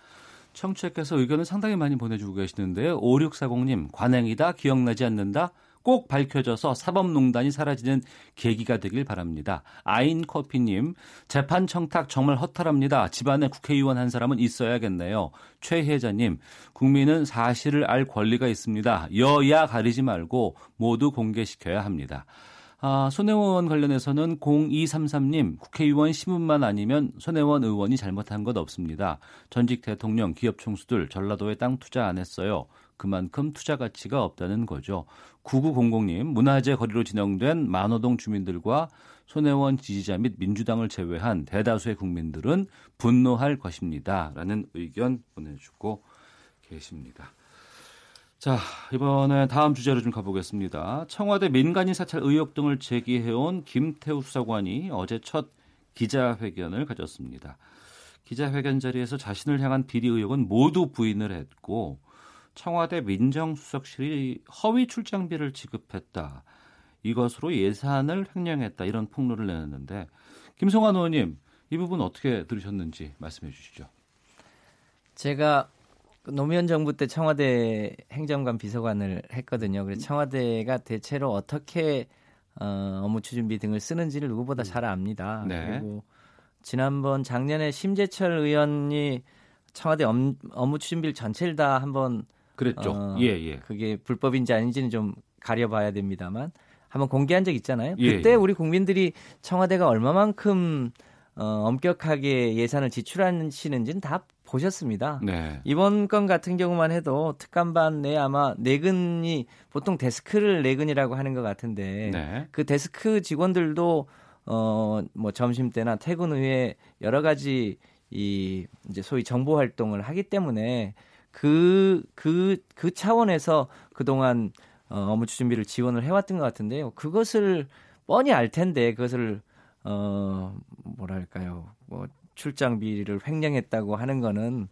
청취자께서 의견을 상당히 많이 보내주고 계시는데요. 오육사공님, 관행이다, 기억나지 않는다, 꼭 밝혀져서 사법농단이 사라지는 계기가 되길 바랍니다. 아인커피님, 재판 청탁 정말 허탈합니다. 집안에 국회의원 한 사람은 있어야겠네요. 최혜자님, 국민은 사실을 알 권리가 있습니다. 여야 가리지 말고 모두 공개시켜야 합니다. 아, 손혜원 관련해서는 공이삼삼님, 국회의원 신문만 아니면 손혜원 의원이 잘못한 것 없습니다. 전직 대통령, 기업 총수들 전라도에 땅 투자 안 했어요. 그만큼 투자 가치가 없다는 거죠. 구구공공님, 문화재 거리로 지정된 만호동 주민들과 손혜원 지지자 및 민주당을 제외한 대다수의 국민들은 분노할 것입니다. 라는 의견 보내주고 계십니다. 자, 이번에 다음 주제로 좀 가보겠습니다. 청와대 민간인 사찰 의혹 등을 제기해온 김태우 수사관이 어제 첫 기자회견을 가졌습니다. 기자회견 자리에서 자신을 향한 비리 의혹은 모두 부인을 했고, 청와대 민정수석실이 허위 출장비를 지급했다, 이것으로 예산을 횡령했다, 이런 폭로를 내놨는데, 김성환 의원님, 이 부분 어떻게 들으셨는지 말씀해 주시죠. 제가 노무현 정부 때 청와대 행정관 비서관을 했거든요. 그래서 청와대가 대체로 어떻게 어, 업무 추진비 등을 쓰는지를 누구보다 잘 압니다. 네. 그리고 지난번 작년에 심재철 의원이 청와대 업, 업무 추진비를 전체를 다 한번 그랬죠. 어, 예, 예. 그게 불법인지 아닌지는 좀 가려봐야 됩니다만 한번 공개한 적 있잖아요. 그때 예, 예. 우리 국민들이 청와대가 얼마만큼 어, 엄격하게 예산을 지출하시는지는 다 보셨습니다. 네. 이번 건 같은 경우만 해도 특감반 내 아마 내근이 보통 데스크를 내근이라고 하는 것 같은데 네. 그 데스크 직원들도 어, 뭐 점심 때나 퇴근 후에 여러 가지 이 이제 소위 정보 활동을 하기 때문에 그, 그, 그 차원에서 그동안 어, 업무 추진비를 지원을 해왔던 것 같은데요. 그것을 뻔히 알 텐데 그것을 어, 뭐랄까요, 뭐 출장비를 횡령했다고 하는 거는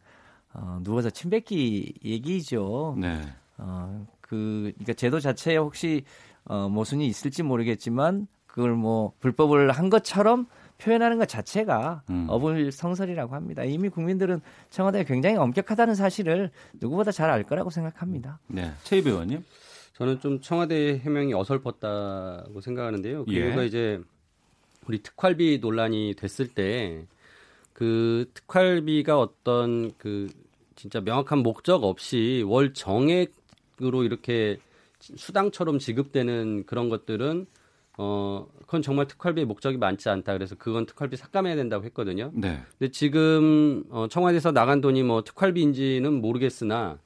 어, 누워서 침 뱉기 얘기죠. 네. 어, 그 그러니까 제도 자체에 혹시 어, 모순이 있을지 모르겠지만 그걸 뭐 불법을 한 것처럼 표현하는 것 자체가 음. 어불성설이라고 합니다. 이미 국민들은 청와대가 굉장히 엄격하다는 사실을 누구보다 잘 알 거라고 생각합니다. 네, 최이배 의원님, 저는 좀 청와대의 해명이 어설펐다고 생각하는데요. 그 이유가 예. 이제 우리 특활비 논란이 됐을 때 그 특활비가 어떤 그 진짜 명확한 목적 없이 월 정액으로 이렇게 수당처럼 지급되는 그런 것들은 어 그건 정말 특활비의 목적이 많지 않다. 그래서 그건 특활비 삭감해야 된다고 했거든요. 네. 근데 지금 어, 청와대에서 나간 돈이 뭐 특활비인지는 모르겠으나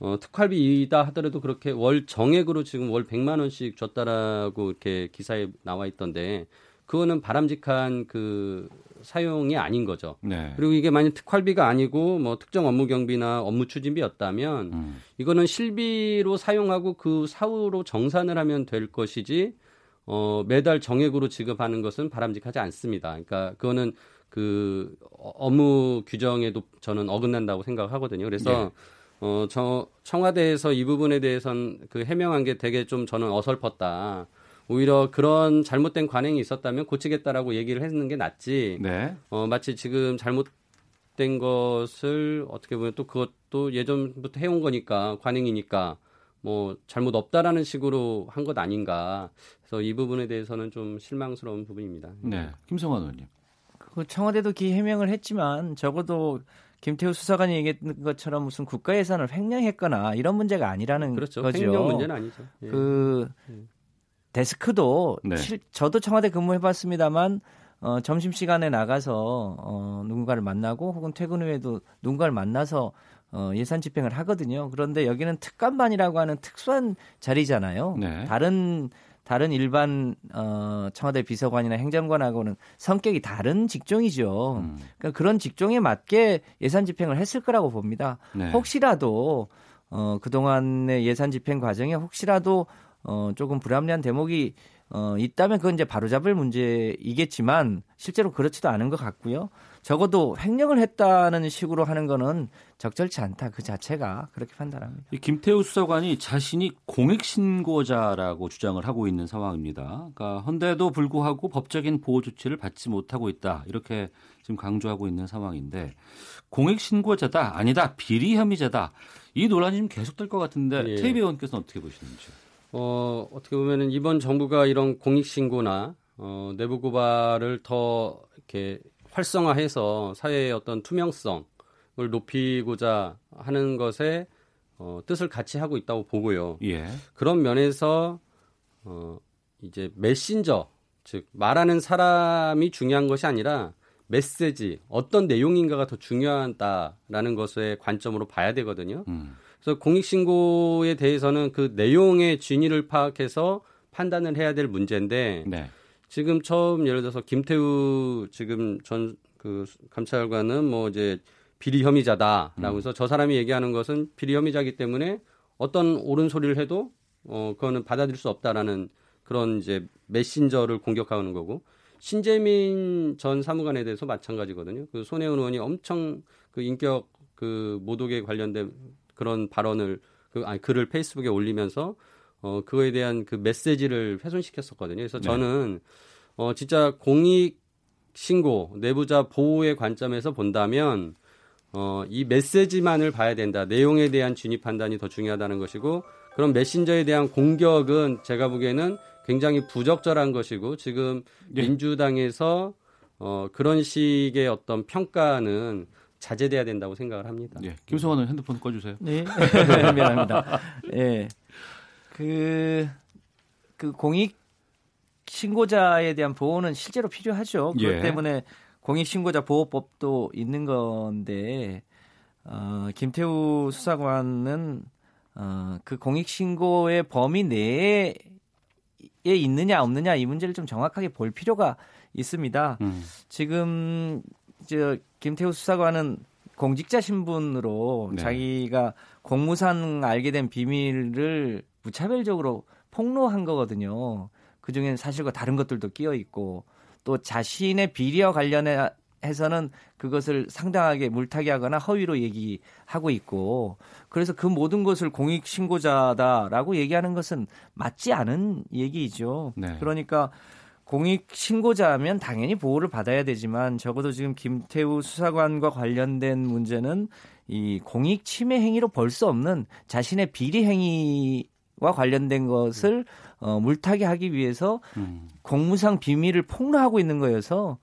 어, 특활비이다 하더라도 그렇게 월 정액으로 지금 월 백만 원씩 줬다라고 이렇게 기사에 나와 있던데 그거는 바람직한 그 사용이 아닌 거죠. 네. 그리고 이게 만약 특활비가 아니고 뭐 특정 업무 경비나 업무 추진비였다면 음. 이거는 실비로 사용하고 그 사후로 정산을 하면 될 것이지 어, 매달 정액으로 지급하는 것은 바람직하지 않습니다. 그러니까 그거는 그 업무 규정에도 저는 어긋난다고 생각하거든요. 그래서 네. 어, 저 청와대에서 이 부분에 대해서는 그 해명한 게 되게 좀 저는 어설펐다. 오히려 그런 잘못된 관행이 있었다면 고치겠다라고 얘기를 했는 게 낫지. 네. 어, 마치 지금 잘못된 것을 어떻게 보면 또 그것도 예전부터 해온 거니까 관행이니까 뭐 잘못 없다라는 식으로 한 것 아닌가. 그래서 이 부분에 대해서는 좀 실망스러운 부분입니다. 네, 김성환 의원님. 그 청와대도 기 해명을 했지만 적어도 김태우 수사관이 얘기했던 것처럼 무슨 국가 예산을 횡령했거나 이런 문제가 아니라는 그렇죠. 거죠. 횡령 문제는 아니죠. 예. 그 예. 데스크도 네. 실, 저도 청와대 근무해봤습니다만 어, 점심시간에 나가서 어, 누군가를 만나고 혹은 퇴근 후에도 누군가를 만나서 어, 예산 집행을 하거든요. 그런데 여기는 특감반이라고 하는 특수한 자리잖아요. 네. 다른 다른 일반 어, 청와대 비서관이나 행정관하고는 성격이 다른 직종이죠. 음. 그러니까 그런 직종에 맞게 예산 집행을 했을 거라고 봅니다. 네. 혹시라도 어, 그동안의 예산 집행 과정에 혹시라도 어, 조금 불합리한 대목이 어, 있다면 그건 이제 바로잡을 문제이겠지만 실제로 그렇지도 않은 것 같고요. 적어도 횡령을 했다는 식으로 하는 거는 적절치 않다. 그 자체가 그렇게 판단합니다. 이 김태우 수사관이 자신이 공익신고자라고 주장을 하고 있는 상황입니다. 그러니까 헌데도 불구하고 법적인 보호 조치를 받지 못하고 있다. 이렇게 지금 강조하고 있는 상황인데 공익신고자다, 아니다, 비리 혐의자다. 이 논란이 지금 계속될 것 같은데 예. 최이배 의원께서는 어떻게 보시는지. 어, 어떻게 보면은 이번 정부가 이런 공익신고나 어, 내부 고발을 더 이렇게 활성화해서 사회의 어떤 투명성을 높이고자 하는 것에 어, 뜻을 같이 하고 있다고 보고요. 예. 그런 면에서 어, 이제 메신저, 즉 말하는 사람이 중요한 것이 아니라 메시지, 어떤 내용인가가 더 중요하다라는 것의 관점으로 봐야 되거든요. 음. 그래서 공익신고에 대해서는 그 내용의 진위를 파악해서 판단을 해야 될 문제인데 네. 지금 처음 예를 들어서 김태우 지금 전 그 감찰관은 뭐 이제 비리 혐의자다라고 해서 음. 저 사람이 얘기하는 것은 비리 혐의자이기 때문에 어떤 옳은 소리를 해도 어 그거는 받아들일 수 없다라는 그런 이제 메신저를 공격하는 거고 신재민 전 사무관에 대해서 마찬가지거든요. 그 손혜원 의원이 엄청 그 인격 그 모독에 관련된 그런 발언을 그 아니 글을 페이스북에 올리면서 어 그거에 대한 그 메시지를 훼손시켰었거든요. 그래서 저는 네. 어 진짜 공익 신고 내부자 보호의 관점에서 본다면 어 이 메시지만을 봐야 된다. 내용에 대한 진입 판단이 더 중요하다는 것이고 그런 메신저에 대한 공격은 제가 보기에는 굉장히 부적절한 것이고 지금 네. 민주당에서 어 그런 식의 어떤 평가는 자제돼야 된다고 생각을 합니다. 네. 김성환은 핸드폰 꺼주세요. 네, 미안합니다. 네. 그, 그 공익 신고자에 대한 보호는 실제로 필요하죠. 그것 예. 때문에 공익 신고자 보호법도 있는 건데 어, 김태우 수사관은 어, 그 공익 신고의 범위 내에 있느냐 없느냐 이 문제를 좀 정확하게 볼 필요가 있습니다. 음. 지금 저 김태우 수사관은 공직자 신분으로 네. 자기가 공무상 알게 된 비밀을 무차별적으로 폭로한 거거든요. 그중엔 사실과 다른 것들도 끼어 있고 또 자신의 비리와 관련해서는 그것을 상당하게 물타기하거나 허위로 얘기하고 있고 그래서 그 모든 것을 공익신고자다라고 얘기하는 것은 맞지 않은 얘기이죠. 네. 그러니까 공익신고자면 당연히 보호를 받아야 되지만 적어도 지금 김태우 수사관과 관련된 문제는 이 공익침해 행위로 볼 수 없는 자신의 비리 행위와 관련된 것을 어, 물타기하기 위해서 음. 공무상 비밀을 폭로하고 있는 거여서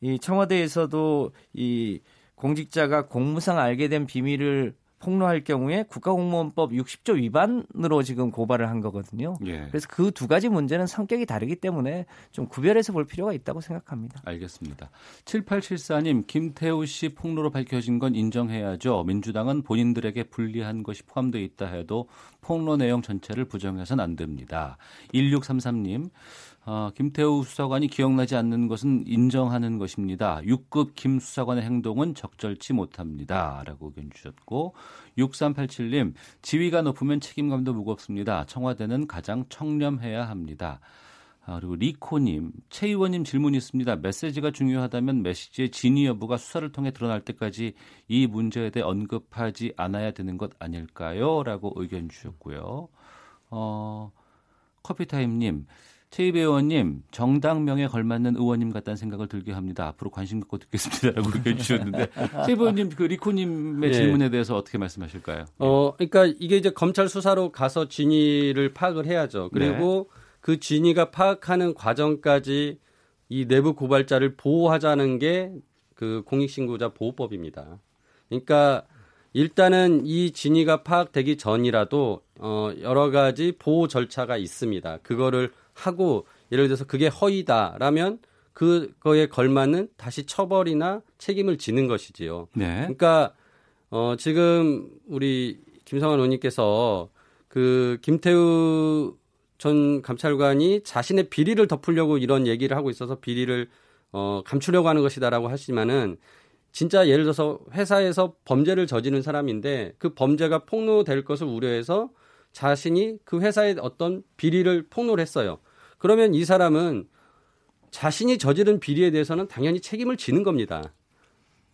이 청와대에서도 이 공직자가 공무상 알게 된 비밀을 폭로할 경우에 국가공무원법 육십 조 위반으로 지금 고발을 한 거거든요. 예. 그래서 그 두 가지 문제는 성격이 다르기 때문에 좀 구별해서 볼 필요가 있다고 생각합니다. 알겠습니다. 칠팔칠사님, 김태우 씨 폭로로 밝혀진 건 인정해야죠. 민주당은 본인들에게 불리한 것이 포함되어 있다 해도 폭로 내용 전체를 부정해서는 안 됩니다. 일육삼삼님, 어, 김태우 수사관이 기억나지 않는 것은 인정하는 것입니다. 육급 김 수사관의 행동은 적절치 못합니다. 라고 의견 주셨고 육삼팔칠님 지위가 높으면 책임감도 무겁습니다. 청와대는 가장 청렴해야 합니다. 아, 그리고 리코님, 최 의원님 질문이 있습니다. 메시지가 중요하다면 메시지의 진위 여부가 수사를 통해 드러날 때까지 이 문제에 대해 언급하지 않아야 되는 것 아닐까요? 라고 의견 주셨고요. 어, 커피타임님, 최이배 의원님, 정당명에 걸맞는 의원님 같다는 생각을 들게 합니다. 앞으로 관심 갖고 듣겠습니다라고 이렇게 주셨는데 최이배 의원님, 그 리코님의 네. 질문에 대해서 어떻게 말씀하실까요? 어, 그러니까 이게 이제 검찰 수사로 가서 진위를 파악을 해야죠. 그리고 네. 그 진위가 파악하는 과정까지 이 내부 고발자를 보호하자는 게 그 공익신고자 보호법입니다. 그러니까 일단은 이 진위가 파악되기 전이라도 어, 여러 가지 보호 절차가 있습니다. 그거를 하고 예를 들어서 그게 허위다라면 그거에 걸맞는 다시 처벌이나 책임을 지는 것이지요. 네. 그러니까 어, 지금 우리 김성환 의원님께서 그 김태우 전 감찰관이 자신의 비리를 덮으려고 이런 얘기를 하고 있어서 비리를 어, 감추려고 하는 것이다라고 하시지만은 진짜 예를 들어서 회사에서 범죄를 저지른 사람인데 그 범죄가 폭로될 것을 우려해서 자신이 그 회사의 어떤 비리를 폭로를 했어요. 그러면 이 사람은 자신이 저지른 비리에 대해서는 당연히 책임을 지는 겁니다.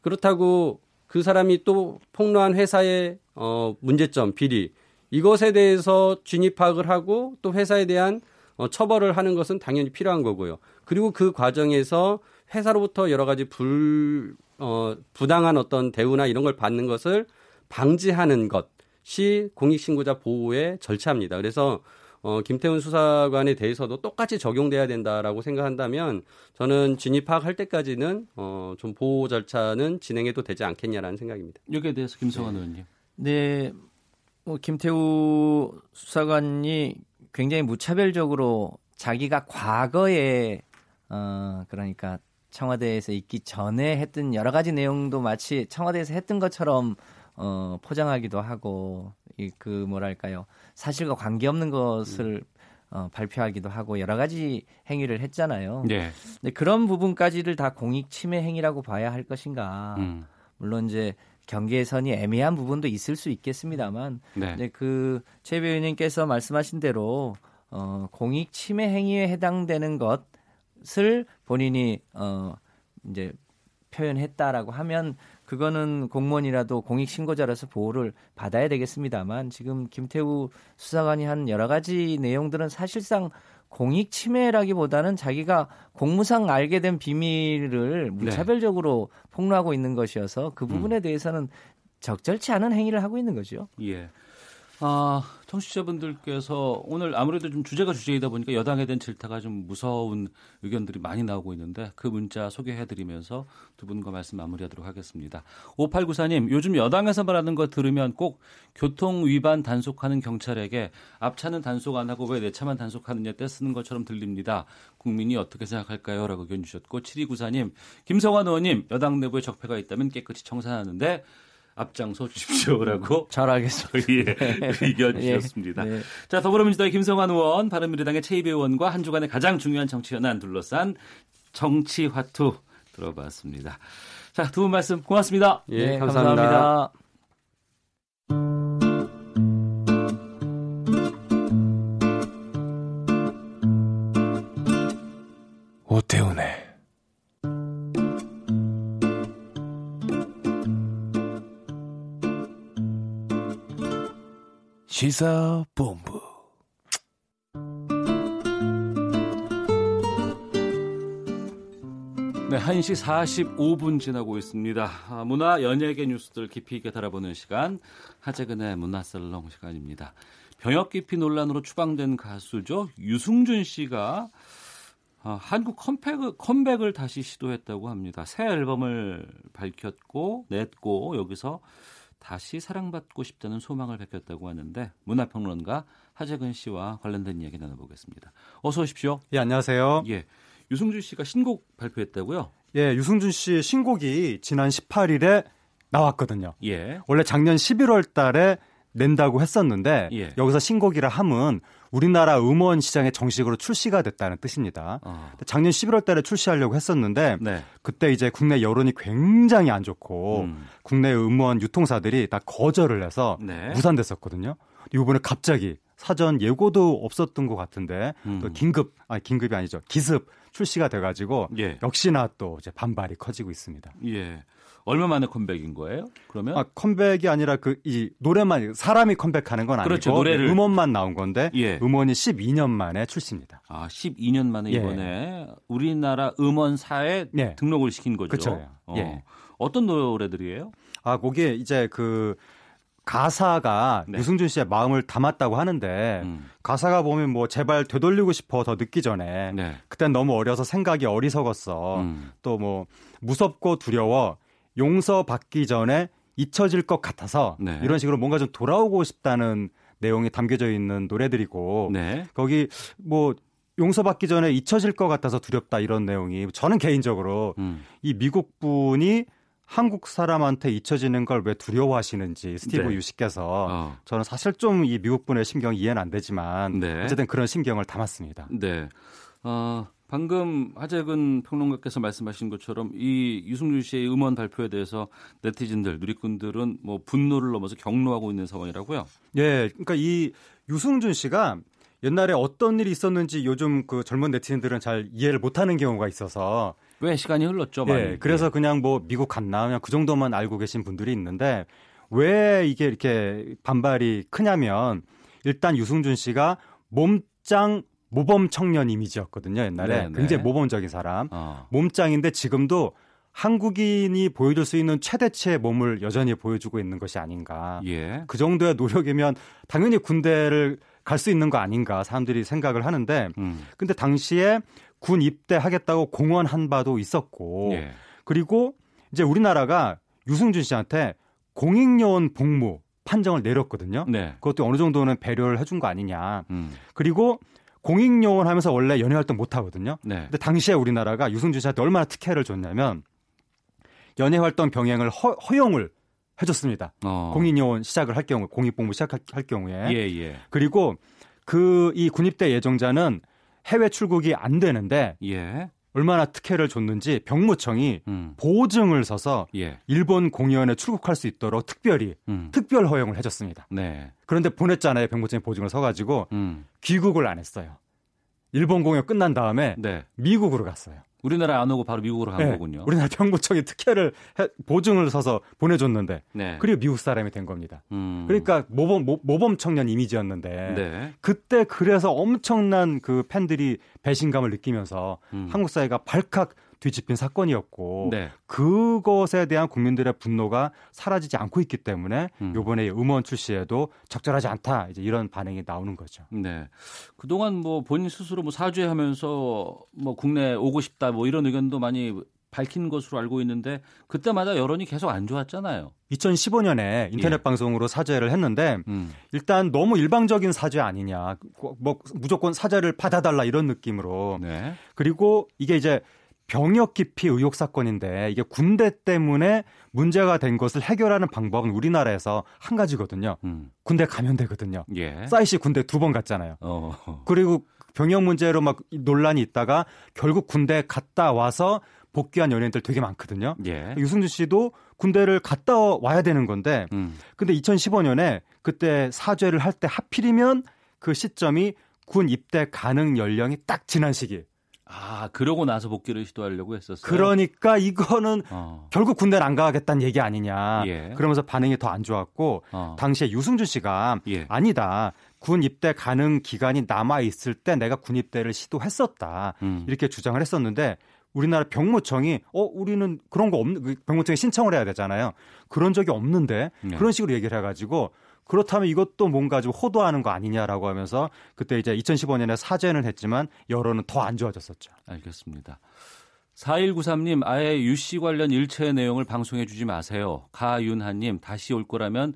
그렇다고 그 사람이 또 폭로한 회사의 어, 문제점, 비리 이것에 대해서 진위 파악을 하고 또 회사에 대한 어, 처벌을 하는 것은 당연히 필요한 거고요. 그리고 그 과정에서 회사로부터 여러 가지 불... 어, 부당한 어떤 대우나 이런 걸 받는 것을 방지하는 것이 공익신고자 보호의 절차입니다. 그래서 어, 김태훈 수사관에 대해서도 똑같이 적용돼야 된다라고 생각한다면 저는 진위 파악할 때까지는 어, 좀 보호 절차는 진행해도 되지 않겠냐라는 생각입니다. 여기에 대해서 김성환 의원님. 네, 어, 김태우 수사관이 굉장히 무차별적으로 자기가 과거에 어, 그러니까 청와대에서 있기 전에 했던 여러 가지 내용도 마치 청와대에서 했던 것처럼 어, 포장하기도 하고 이, 그 뭐랄까요 사실과 관계없는 것을 어, 발표하기도 하고 여러 가지 행위를 했잖아요. 네. 근데 그런 부분까지를 다 공익 침해 행위라고 봐야 할 것인가? 음. 물론 이제 경계선이 애매한 부분도 있을 수 있겠습니다만, 네. 이제 그 최 배우님께서 말씀하신 대로 어, 공익 침해 행위에 해당되는 것. 을 본인이 어 이제 표현했다라고 하면 그거는 공무원이라도 공익 신고자라서 보호를 받아야 되겠습니다만 지금 김태우 수사관이 한 여러 가지 내용들은 사실상 공익 침해라기보다는 자기가 공무상 알게 된 비밀을 무차별적으로 네. 폭로하고 있는 것이어서 그 부분에 대해서는 적절치 않은 행위를 하고 있는 거죠. 예. 아, 청취자분들께서 오늘 아무래도 좀 주제가 주제이다 보니까 여당에 대한 질타가 좀 무서운 의견들이 많이 나오고 있는데 그 문자 소개해드리면서 두 분과 말씀 마무리하도록 하겠습니다. 오팔구사 님, 요즘 여당에서 말하는 거 들으면 꼭 교통 위반 단속하는 경찰에게 앞차는 단속 안 하고 왜 내 차만 단속하느냐 떼쓰는 것처럼 들립니다. 국민이 어떻게 생각할까요? 라고 의견 주셨고 칠이구사 님, 김성환 의원님, 여당 내부에 적폐가 있다면 깨끗이 청산하는데 앞장서 주십시오라고 잘 알겠습니다. 예, 의견 주셨습니다. 예, 네. 자, 더불어민주당의 김성환 의원, 바른미래당의 최이배 의원과 한 주간의 가장 중요한 정치 현안 둘러싼 정치화투 들어봤습니다. 자, 두 분 말씀 고맙습니다. 예, 네, 감사합니다. 감사합니다. 오태훈의 시사본부. 네, 한 시 사십오 분 지나고 있습니다. 아, 문화 연예계 뉴스들 깊이 있게 달아보는 시간, 하재근의 문화살롱 시간입니다. 병역 기피 논란으로 추방된 가수죠. 유승준 씨가 아, 한국 컴백, 컴백을 다시 시도했다고 합니다. 새 앨범을 밝혔고 냈고 여기서 다시 사랑받고 싶다는 소망을 밝혔다고 하는데 문화평론가 하재근 씨와 관련된 이야기 나눠보겠습니다. 어서 오십시오. 예, 안녕하세요. 예, 유승준 씨가 신곡 발표했다고요? 예, 유승준 씨의 신곡이 지난 십팔 일에 나왔거든요. 예. 원래 작년 십일월 달에 낸다고 했었는데 예. 여기서 신곡이라 함은 우리나라 음원 시장에 정식으로 출시가 됐다는 뜻입니다. 어. 작년 십일월 달에 출시하려고 했었는데 네. 그때 이제 국내 여론이 굉장히 안 좋고 음. 국내 음원 유통사들이 다 거절을 해서 네. 무산됐었거든요. 이번에 갑자기 사전 예고도 없었던 것 같은데 음. 또 긴급, 아니 긴급이 아니죠. 기습 출시가 돼가지고 예. 역시나 또 이제 반발이 커지고 있습니다. 예. 얼마 만에 컴백인 거예요? 그러면 아, 컴백이 아니라 그 이 노래만 사람이 컴백하는 건 아니고 그렇죠, 노래를. 음원만 나온 건데 예. 음원이 십이 년 만에 출시입니다. 아, 십이 년 만에 예. 이번에 우리나라 음원사에 예. 등록을 시킨 거죠. 그렇죠. 어. 예. 어떤 노래들이에요? 아, 거기에 이제 그 가사가 네. 유승준 씨의 마음을 담았다고 하는데 음. 가사가 보면 뭐 제발 되돌리고 싶어 더 늦기 전에 네. 그땐 너무 어려서 생각이 어리석었어. 음. 또 뭐 무섭고 두려워 용서받기 전에 잊혀질 것 같아서 네. 이런 식으로 뭔가 좀 돌아오고 싶다는 내용이 담겨져 있는 노래들이고 네. 거기 뭐 용서받기 전에 잊혀질 것 같아서 두렵다 이런 내용이 저는 개인적으로 음. 이 미국 분이 한국 사람한테 잊혀지는 걸 왜 두려워하시는지 스티브 네. 유씨께서 어. 저는 사실 좀 이 미국 분의 심경 이해는 안 되지만 네. 어쨌든 그런 심경을 담았습니다. 네. 어, 방금 하재근 평론가께서 말씀하신 것처럼 이 유승준 씨의 음원 발표에 대해서 네티즌들, 누리꾼들은 뭐 분노를 넘어서 격노하고 있는 상황이라고요? 예. 그러니까 이 유승준 씨가 옛날에 어떤 일이 있었는지 요즘 그 젊은 네티즌들은 잘 이해를 못하는 경우가 있어서 왜 시간이 흘렀죠? 많이. 예, 그래서 그냥 뭐 미국 갔나 그냥 그 정도만 알고 계신 분들이 있는데 왜 이게 이렇게 반발이 크냐면 일단 유승준 씨가 몸짱 모범 청년 이미지였거든요. 옛날에 네네. 굉장히 모범적인 사람. 어. 몸짱인데 지금도 한국인이 보여줄 수 있는 최대치의 몸을 여전히 보여주고 있는 것이 아닌가. 예. 그 정도의 노력이면 당연히 군대를 갈 수 있는 거 아닌가 사람들이 생각을 하는데 음. 근데 당시에 군 입대하겠다고 공언한 바도 있었고 예. 그리고 이제 우리나라가 유승준 씨한테 공익요원 복무 판정을 내렸거든요. 네. 그것도 어느 정도는 배려를 해준 거 아니냐. 음. 그리고 공익요원 하면서 원래 연예활동 못하거든요. 네. 근데 당시에 우리나라가 유승준 씨한테 얼마나 특혜를 줬냐면 연예활동 병행을 허, 허용을 해줬습니다. 어. 공익요원 시작을 할 경우, 공익복무 시작할 경우에. 예, 예. 그리고 그 이 군입대 예정자는 해외 출국이 안 되는데 예. 얼마나 특혜를 줬는지 병무청이 음. 보증을 서서 예. 일본 공연에 출국할 수 있도록 특별히 음. 특별 허용을 해줬습니다. 네. 그런데 보냈잖아요. 병무청이 보증을 서가지고 음. 귀국을 안 했어요. 일본 공연 끝난 다음에 네. 미국으로 갔어요. 우리나라 안 오고 바로 미국으로 간 네. 거군요. 우리나라 병무청이 특혜를 해, 보증을 서서 보내줬는데 네. 그리고 미국 사람이 된 겁니다. 음. 그러니까 모범, 모, 모범 청년 이미지였는데 네. 그때 그래서 엄청난 그 팬들이 배신감을 느끼면서 음. 한국 사회가 발칵 뒤집힌 사건이었고 네. 그것에 대한 국민들의 분노가 사라지지 않고 있기 때문에 음. 이번에 음원 출시에도 적절하지 않다 이제 이런 반응이 나오는 거죠. 네. 그동안 뭐 본인 스스로 뭐 사죄하면서 뭐 국내 오고 싶다 뭐 이런 의견도 많이 밝힌 것으로 알고 있는데 그때마다 여론이 계속 안 좋았잖아요. 이천십오 년에 인터넷 예. 방송으로 사죄를 했는데 음. 일단 너무 일방적인 사죄 아니냐, 뭐 무조건 사죄를 받아달라 이런 느낌으로 네. 그리고 이게 이제 병역 기피 의혹 사건인데 이게 군대 때문에 문제가 된 것을 해결하는 방법은 우리나라에서 한 가지거든요. 음. 군대 가면 되거든요. 예. 싸이 씨 군대 두 번 갔잖아요. 어. 그리고 병역 문제로 막 논란이 있다가 결국 군대 갔다 와서 복귀한 연예인들 되게 많거든요. 예. 유승준 씨도 군대를 갔다 와야 되는 건데 음. 근데 이천십오 년에 그때 사죄를 할 때 하필이면 그 시점이 군 입대 가능 연령이 딱 지난 시기. 아, 그러고 나서 복귀를 시도하려고 했었어요. 그러니까 이거는 어. 결국 군대를 안 가겠다는 얘기 아니냐. 예. 그러면서 반응이 더 안 좋았고 어. 당시에 유승준 씨가 예. 아니다. 군 입대 가능 기간이 남아있을 때 내가 군 입대를 시도했었다. 음. 이렇게 주장을 했었는데 우리나라 병무청이 어 우리는 그런 거 없는 병무청에 신청을 해야 되잖아요. 그런 적이 없는데 예. 그런 식으로 얘기를 해가지고 그렇다면 이것도 뭔가 좀 호도하는 거 아니냐라고 하면서 그때 이제 이천십오 년에 사죄는 했지만 여론은 더 안 좋아졌었죠. 알겠습니다. 사일구삼 님 아예 유씨 관련 일체의 내용을 방송해 주지 마세요. 가윤하님 다시 올 거라면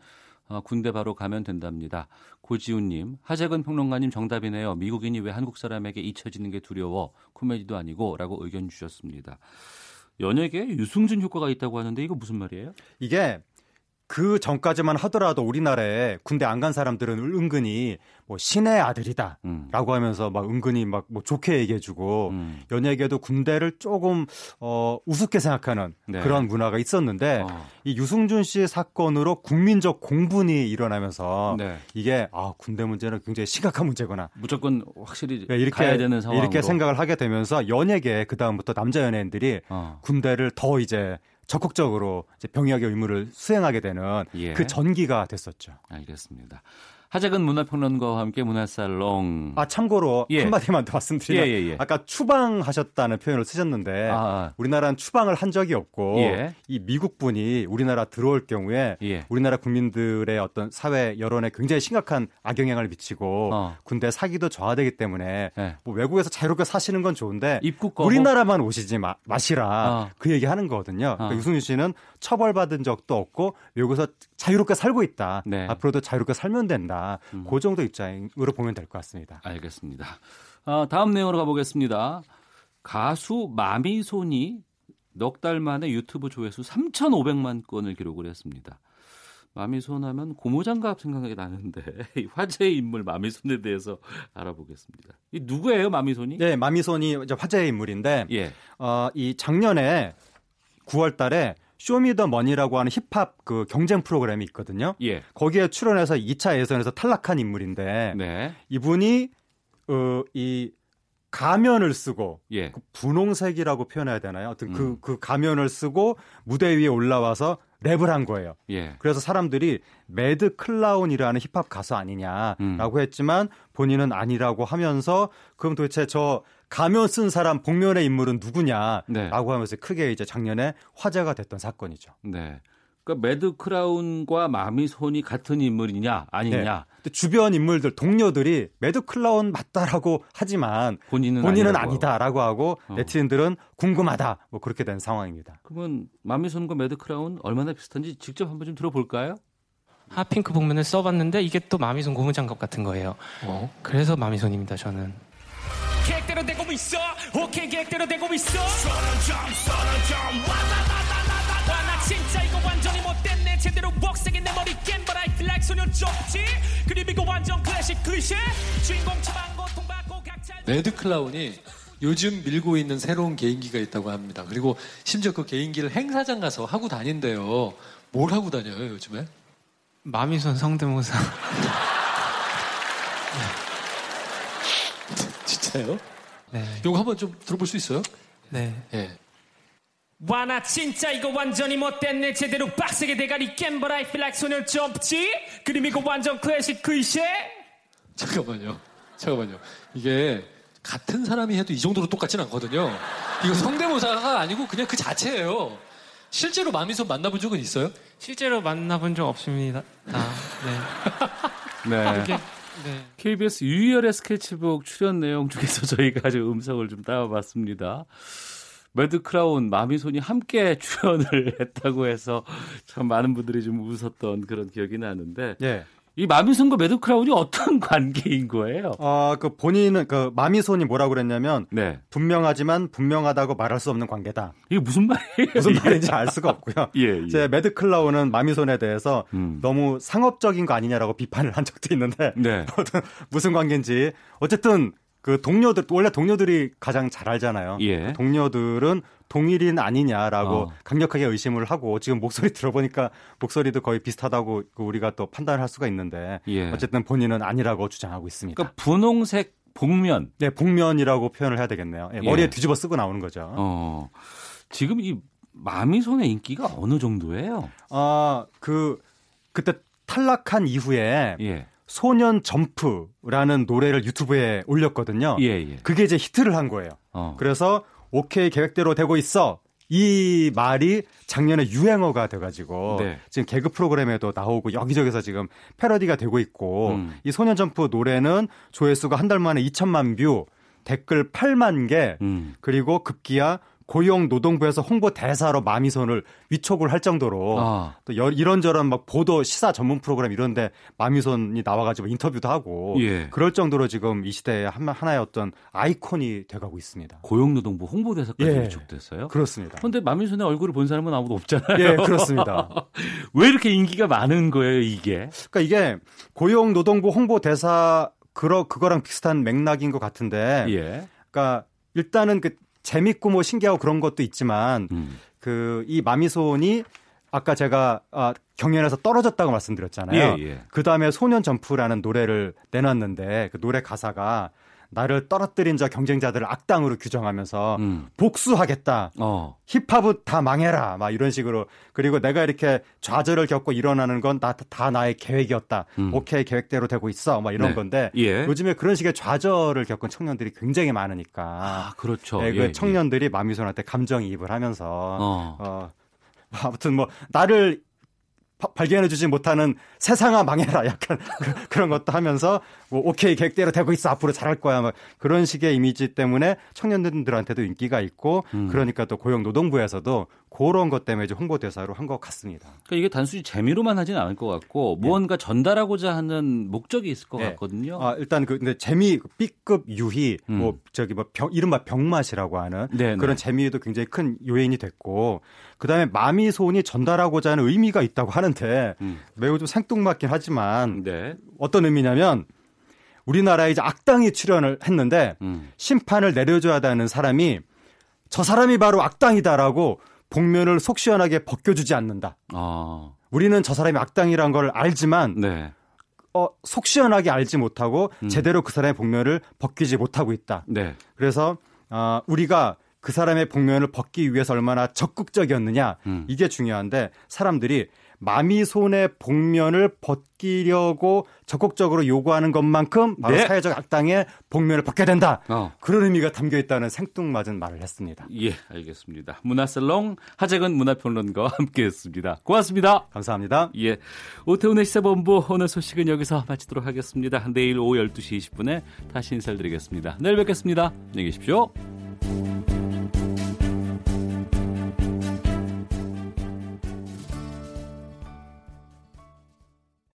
어, 군대 바로 가면 된답니다. 고지훈님 하재근 평론가님 정답이네요. 미국인이 왜 한국 사람에게 잊혀지는 게 두려워 코미디도 아니고 라고 의견 주셨습니다. 연예계에 유승준 효과가 있다고 하는데 이거 무슨 말이에요? 이게 그 전까지만 하더라도 우리나라에 군대 안 간 사람들은 은근히 뭐 신의 아들이다라고 음. 하면서 막 은근히 막 뭐 좋게 얘기해주고 음. 연예계도 군대를 조금 어, 우습게 생각하는 네. 그런 문화가 있었는데 어. 이 유승준 씨의 사건으로 국민적 공분이 일어나면서 네. 이게 아, 군대 문제는 굉장히 심각한 문제구나. 무조건 확실히 네, 이렇게, 가야 되는 상황으로. 이렇게 생각을 하게 되면서 연예계 그다음부터 남자 연예인들이 어. 군대를 더 이제 적극적으로 이제 병역의 의무를 수행하게 되는 예. 그 전기가 됐었죠. 알겠습니다. 하재근 문화평론가와 함께 문화살롱. 아, 참고로 예. 한마디만 더 말씀드리면 예, 예, 예. 아까 추방하셨다는 표현을 쓰셨는데 아. 우리나라는 추방을 한 적이 없고 예. 이 미국분이 우리나라 들어올 경우에 예. 우리나라 국민들의 어떤 사회 여론에 굉장히 심각한 악영향을 미치고 어. 군대 사기도 저하되기 때문에 예. 뭐 외국에서 자유롭게 사시는 건 좋은데 입국 거부? 우리나라만 오시지 마, 마시라 어. 그 얘기하는 거거든요. 어. 그러니까 유승준 씨는 처벌받은 적도 없고 외국에서 자유롭게 살고 있다. 네. 앞으로도 자유롭게 살면 된다. 음. 그 정도 입장으로 보면 될 것 같습니다. 알겠습니다. 어, 다음 내용으로 가보겠습니다. 가수 마미손이 넉 달 만에 유튜브 조회수 삼천오백만 건을 기록을 했습니다. 마미손 하면 고무장갑 생각이 나는데 화제의 인물 마미손에 대해서 알아보겠습니다. 이 누구예요, 마미손이? 네, 마미손이 화제의 인물인데 예. 어, 이 작년에 구월 달에 쇼미더머니라고 하는 힙합 그 경쟁 프로그램이 있거든요. 예. 거기에 출연해서 이 차 예선에서 탈락한 인물인데 네. 이분이 어, 이 가면을 쓰고 예. 그 분홍색이라고 표현해야 되나요? 어떤 그, 음. 그 가면을 쓰고 무대 위에 올라와서 랩을 한 거예요. 예. 그래서 사람들이 매드 클라운이라는 힙합 가수 아니냐라고 음. 했지만 본인은 아니라고 하면서 그럼 도대체 저 가면 쓴 사람 복면의 인물은 누구냐라고 네. 하면서 크게 이제 작년에 화제가 됐던 사건이죠. 네. 그러니까 매드 클라운과 마미손이 같은 인물이냐 아니냐. 네. 주변 인물들 동료들이 매드 클라운 맞다라고 하지만 본인은, 본인은 아니다라고 하고 어. 네티즌들은 궁금하다 뭐 그렇게 된 상황입니다. 그러면 마미손과 매드 클라운 얼마나 비슷한지 직접 한번 좀 들어볼까요? 핫핑크 복면을 써봤는데 이게 또 마미손 고무장갑 같은 거예요. 어? 그래서 마미손입니다 저는. 계획대로 되고 있어. 오케이 계획대로 되고 있어. 진짜 이거 완전히 못됐네. 제대로 웍색이 내 머리 깬 But I feel like 소년 쪽지. 그림 이거 완전 클래식 클리셰. 주인공 처방고 통받고 각자 레드 클라운이 요즘 밀고 있는 새로운 개인기가 있다고 합니다. 그리고 심지어 그 개인기를 행사장 가서 하고 다닌대요. 뭘 하고 다녀요 요즘에? 마미손 성대모사. 진짜요? 네. 이거 한번 좀 들어볼 수 있어요? 네. 네. 와 나 진짜 이거 완전히 못됐네. 제대로 빡세게 대가리 깬 But I feel like 소년 점프지. 그림 이거 완전 클래식 클리셰. 잠깐만요 잠깐만요 이게 같은 사람이 해도 이 정도로 똑같진 않거든요. 이거 성대모사가 아니고 그냥 그 자체예요. 실제로 마미손 만나본 적은 있어요? 실제로 만나본 적 없습니다. 아, 네. 네. 네. 네. 케이비에스 유희열의 스케치북 출연 내용 중에서 저희가 아주 음성을 좀 따와봤습니다. 매드 크라운, 마미손이 함께 출연을 했다고 해서 참 많은 분들이 좀 웃었던 그런 기억이 나는데 예. 이 마미손과 매드 크라운이 어떤 관계인 거예요? 아, 그 본인은 그 마미손이 뭐라고 그랬냐면 네. 분명하지만 분명하다고 말할 수 없는 관계다. 이게 무슨 말이에요? 무슨 말인지 알 수가 없고요. 예, 예. 제 매드 클라운은 마미손에 대해서 음. 너무 상업적인 거 아니냐라고 비판을 한 적도 있는데 네. 무슨 관계인지 어쨌든. 그 동료들 원래 동료들이 가장 잘 알잖아요. 예. 그 동료들은 동일인 아니냐라고 어. 강력하게 의심을 하고 지금 목소리 들어보니까 목소리도 거의 비슷하다고 우리가 또 판단을 할 수가 있는데 예. 어쨌든 본인은 아니라고 주장하고 있습니다. 그러니까 분홍색 복면. 네, 복면이라고 표현을 해야 되겠네요. 예, 머리에 예. 뒤집어 쓰고 나오는 거죠. 어. 지금 이 마미손의 인기가 어느 정도예요? 아, 그 그때 탈락한 이후에. 예. 소년 점프라는 노래를 유튜브에 올렸거든요. 예, 예. 그게 이제 히트를 한 거예요. 어. 그래서 오케이 계획대로 되고 있어. 이 말이 작년에 유행어가 돼가지고 네. 지금 개그 프로그램에도 나오고 여기저기서 지금 패러디가 되고 있고 음. 이 소년 점프 노래는 조회수가 한 달 만에 이천만 뷰, 댓글 팔만 개 음. 그리고 급기야 고용노동부에서 홍보대사로 마미손을 위촉을 할 정도로 아. 또 이런저런 막 보도 시사 전문 프로그램 이런 데 마미손이 나와가지고 인터뷰도 하고 예. 그럴 정도로 지금 이 시대의 하나의 어떤 아이콘이 돼가고 있습니다. 고용노동부 홍보대사까지 예. 위촉됐어요? 그렇습니다. 그런데 마미손의 얼굴을 본 사람은 아무도 없잖아요. 예, 그렇습니다. 왜 이렇게 인기가 많은 거예요 이게? 그러니까 이게 고용노동부 홍보대사 그러, 그거랑 비슷한 맥락인 것 같은데 예. 그러니까 일단은 그 재밌고 뭐 신기하고 그런 것도 있지만 음. 그 이 마미손이 아까 제가 아, 경연에서 떨어졌다고 말씀드렸잖아요. 예, 예. 그다음에 소년 점프라는 노래를 내놨는데 그 노래 가사가 나를 떨어뜨린 자 경쟁자들을 악당으로 규정하면서 음. 복수하겠다. 어. 힙합은 다 망해라. 막 이런 식으로. 그리고 내가 이렇게 좌절을 겪고 일어나는 건 다 다 나의 계획이었다. 음. 오케이, 계획대로 되고 있어. 막 이런 네. 건데 예. 요즘에 그런 식의 좌절을 겪은 청년들이 굉장히 많으니까. 아, 그렇죠. 네, 그 예, 청년들이 예. 마미손한테 감정이입을 하면서 어. 어, 아무튼 뭐 나를 발견해주지 못하는 세상아 망해라 약간 그런 것도 하면서 뭐 오케이 계획대로 되고 있어 앞으로 잘할 거야 막 그런 식의 이미지 때문에 청년들한테도 인기가 있고 음. 그러니까 또 고용노동부에서도 그런 것 때문에 이제 홍보대사로 한 것 같습니다. 그러니까 이게 단순히 재미로만 하진 않을 것 같고 네. 무언가 전달하고자 하는 목적이 있을 것 네. 같거든요. 아, 일단 그 근데 재미 B급 유희 음. 뭐 저기 뭐 병, 이른바 병맛이라고 하는 네네. 그런 재미도 굉장히 큰 요인이 됐고 그다음에 마미손이 전달하고자 하는 의미가 있다고 하는데 음. 매우 좀 생뚱맞긴 하지만 네. 어떤 의미냐면 우리나라에 이제 악당이 출연을 했는데 음. 심판을 내려줘야 하는 사람이 저 사람이 바로 악당이다라고 복면을 속 시원하게 벗겨주지 않는다. 아. 우리는 저 사람이 악당이란 걸 알지만 네. 어, 속 시원하게 알지 못하고 음. 제대로 그 사람의 복면을 벗기지 못하고 있다. 네. 그래서 어, 우리가 그 사람의 복면을 벗기 위해서 얼마나 적극적이었느냐 음. 이게 중요한데 사람들이 마미손의 복면을 벗기려고 적극적으로 요구하는 것만큼 바로 네. 사회적 악당의 복면을 벗겨야 된다. 어. 그런 의미가 담겨있다는 생뚱맞은 말을 했습니다. 예, 알겠습니다. 문화살롱 하재근 문화평론가와 함께했습니다. 고맙습니다. 감사합니다. 예, 오태훈의 시사본부 오늘 소식은 여기서 마치도록 하겠습니다. 내일 오후 열두 시 이십 분에 다시 인사드리겠습니다. 내일 뵙겠습니다. 안녕히 계십시오.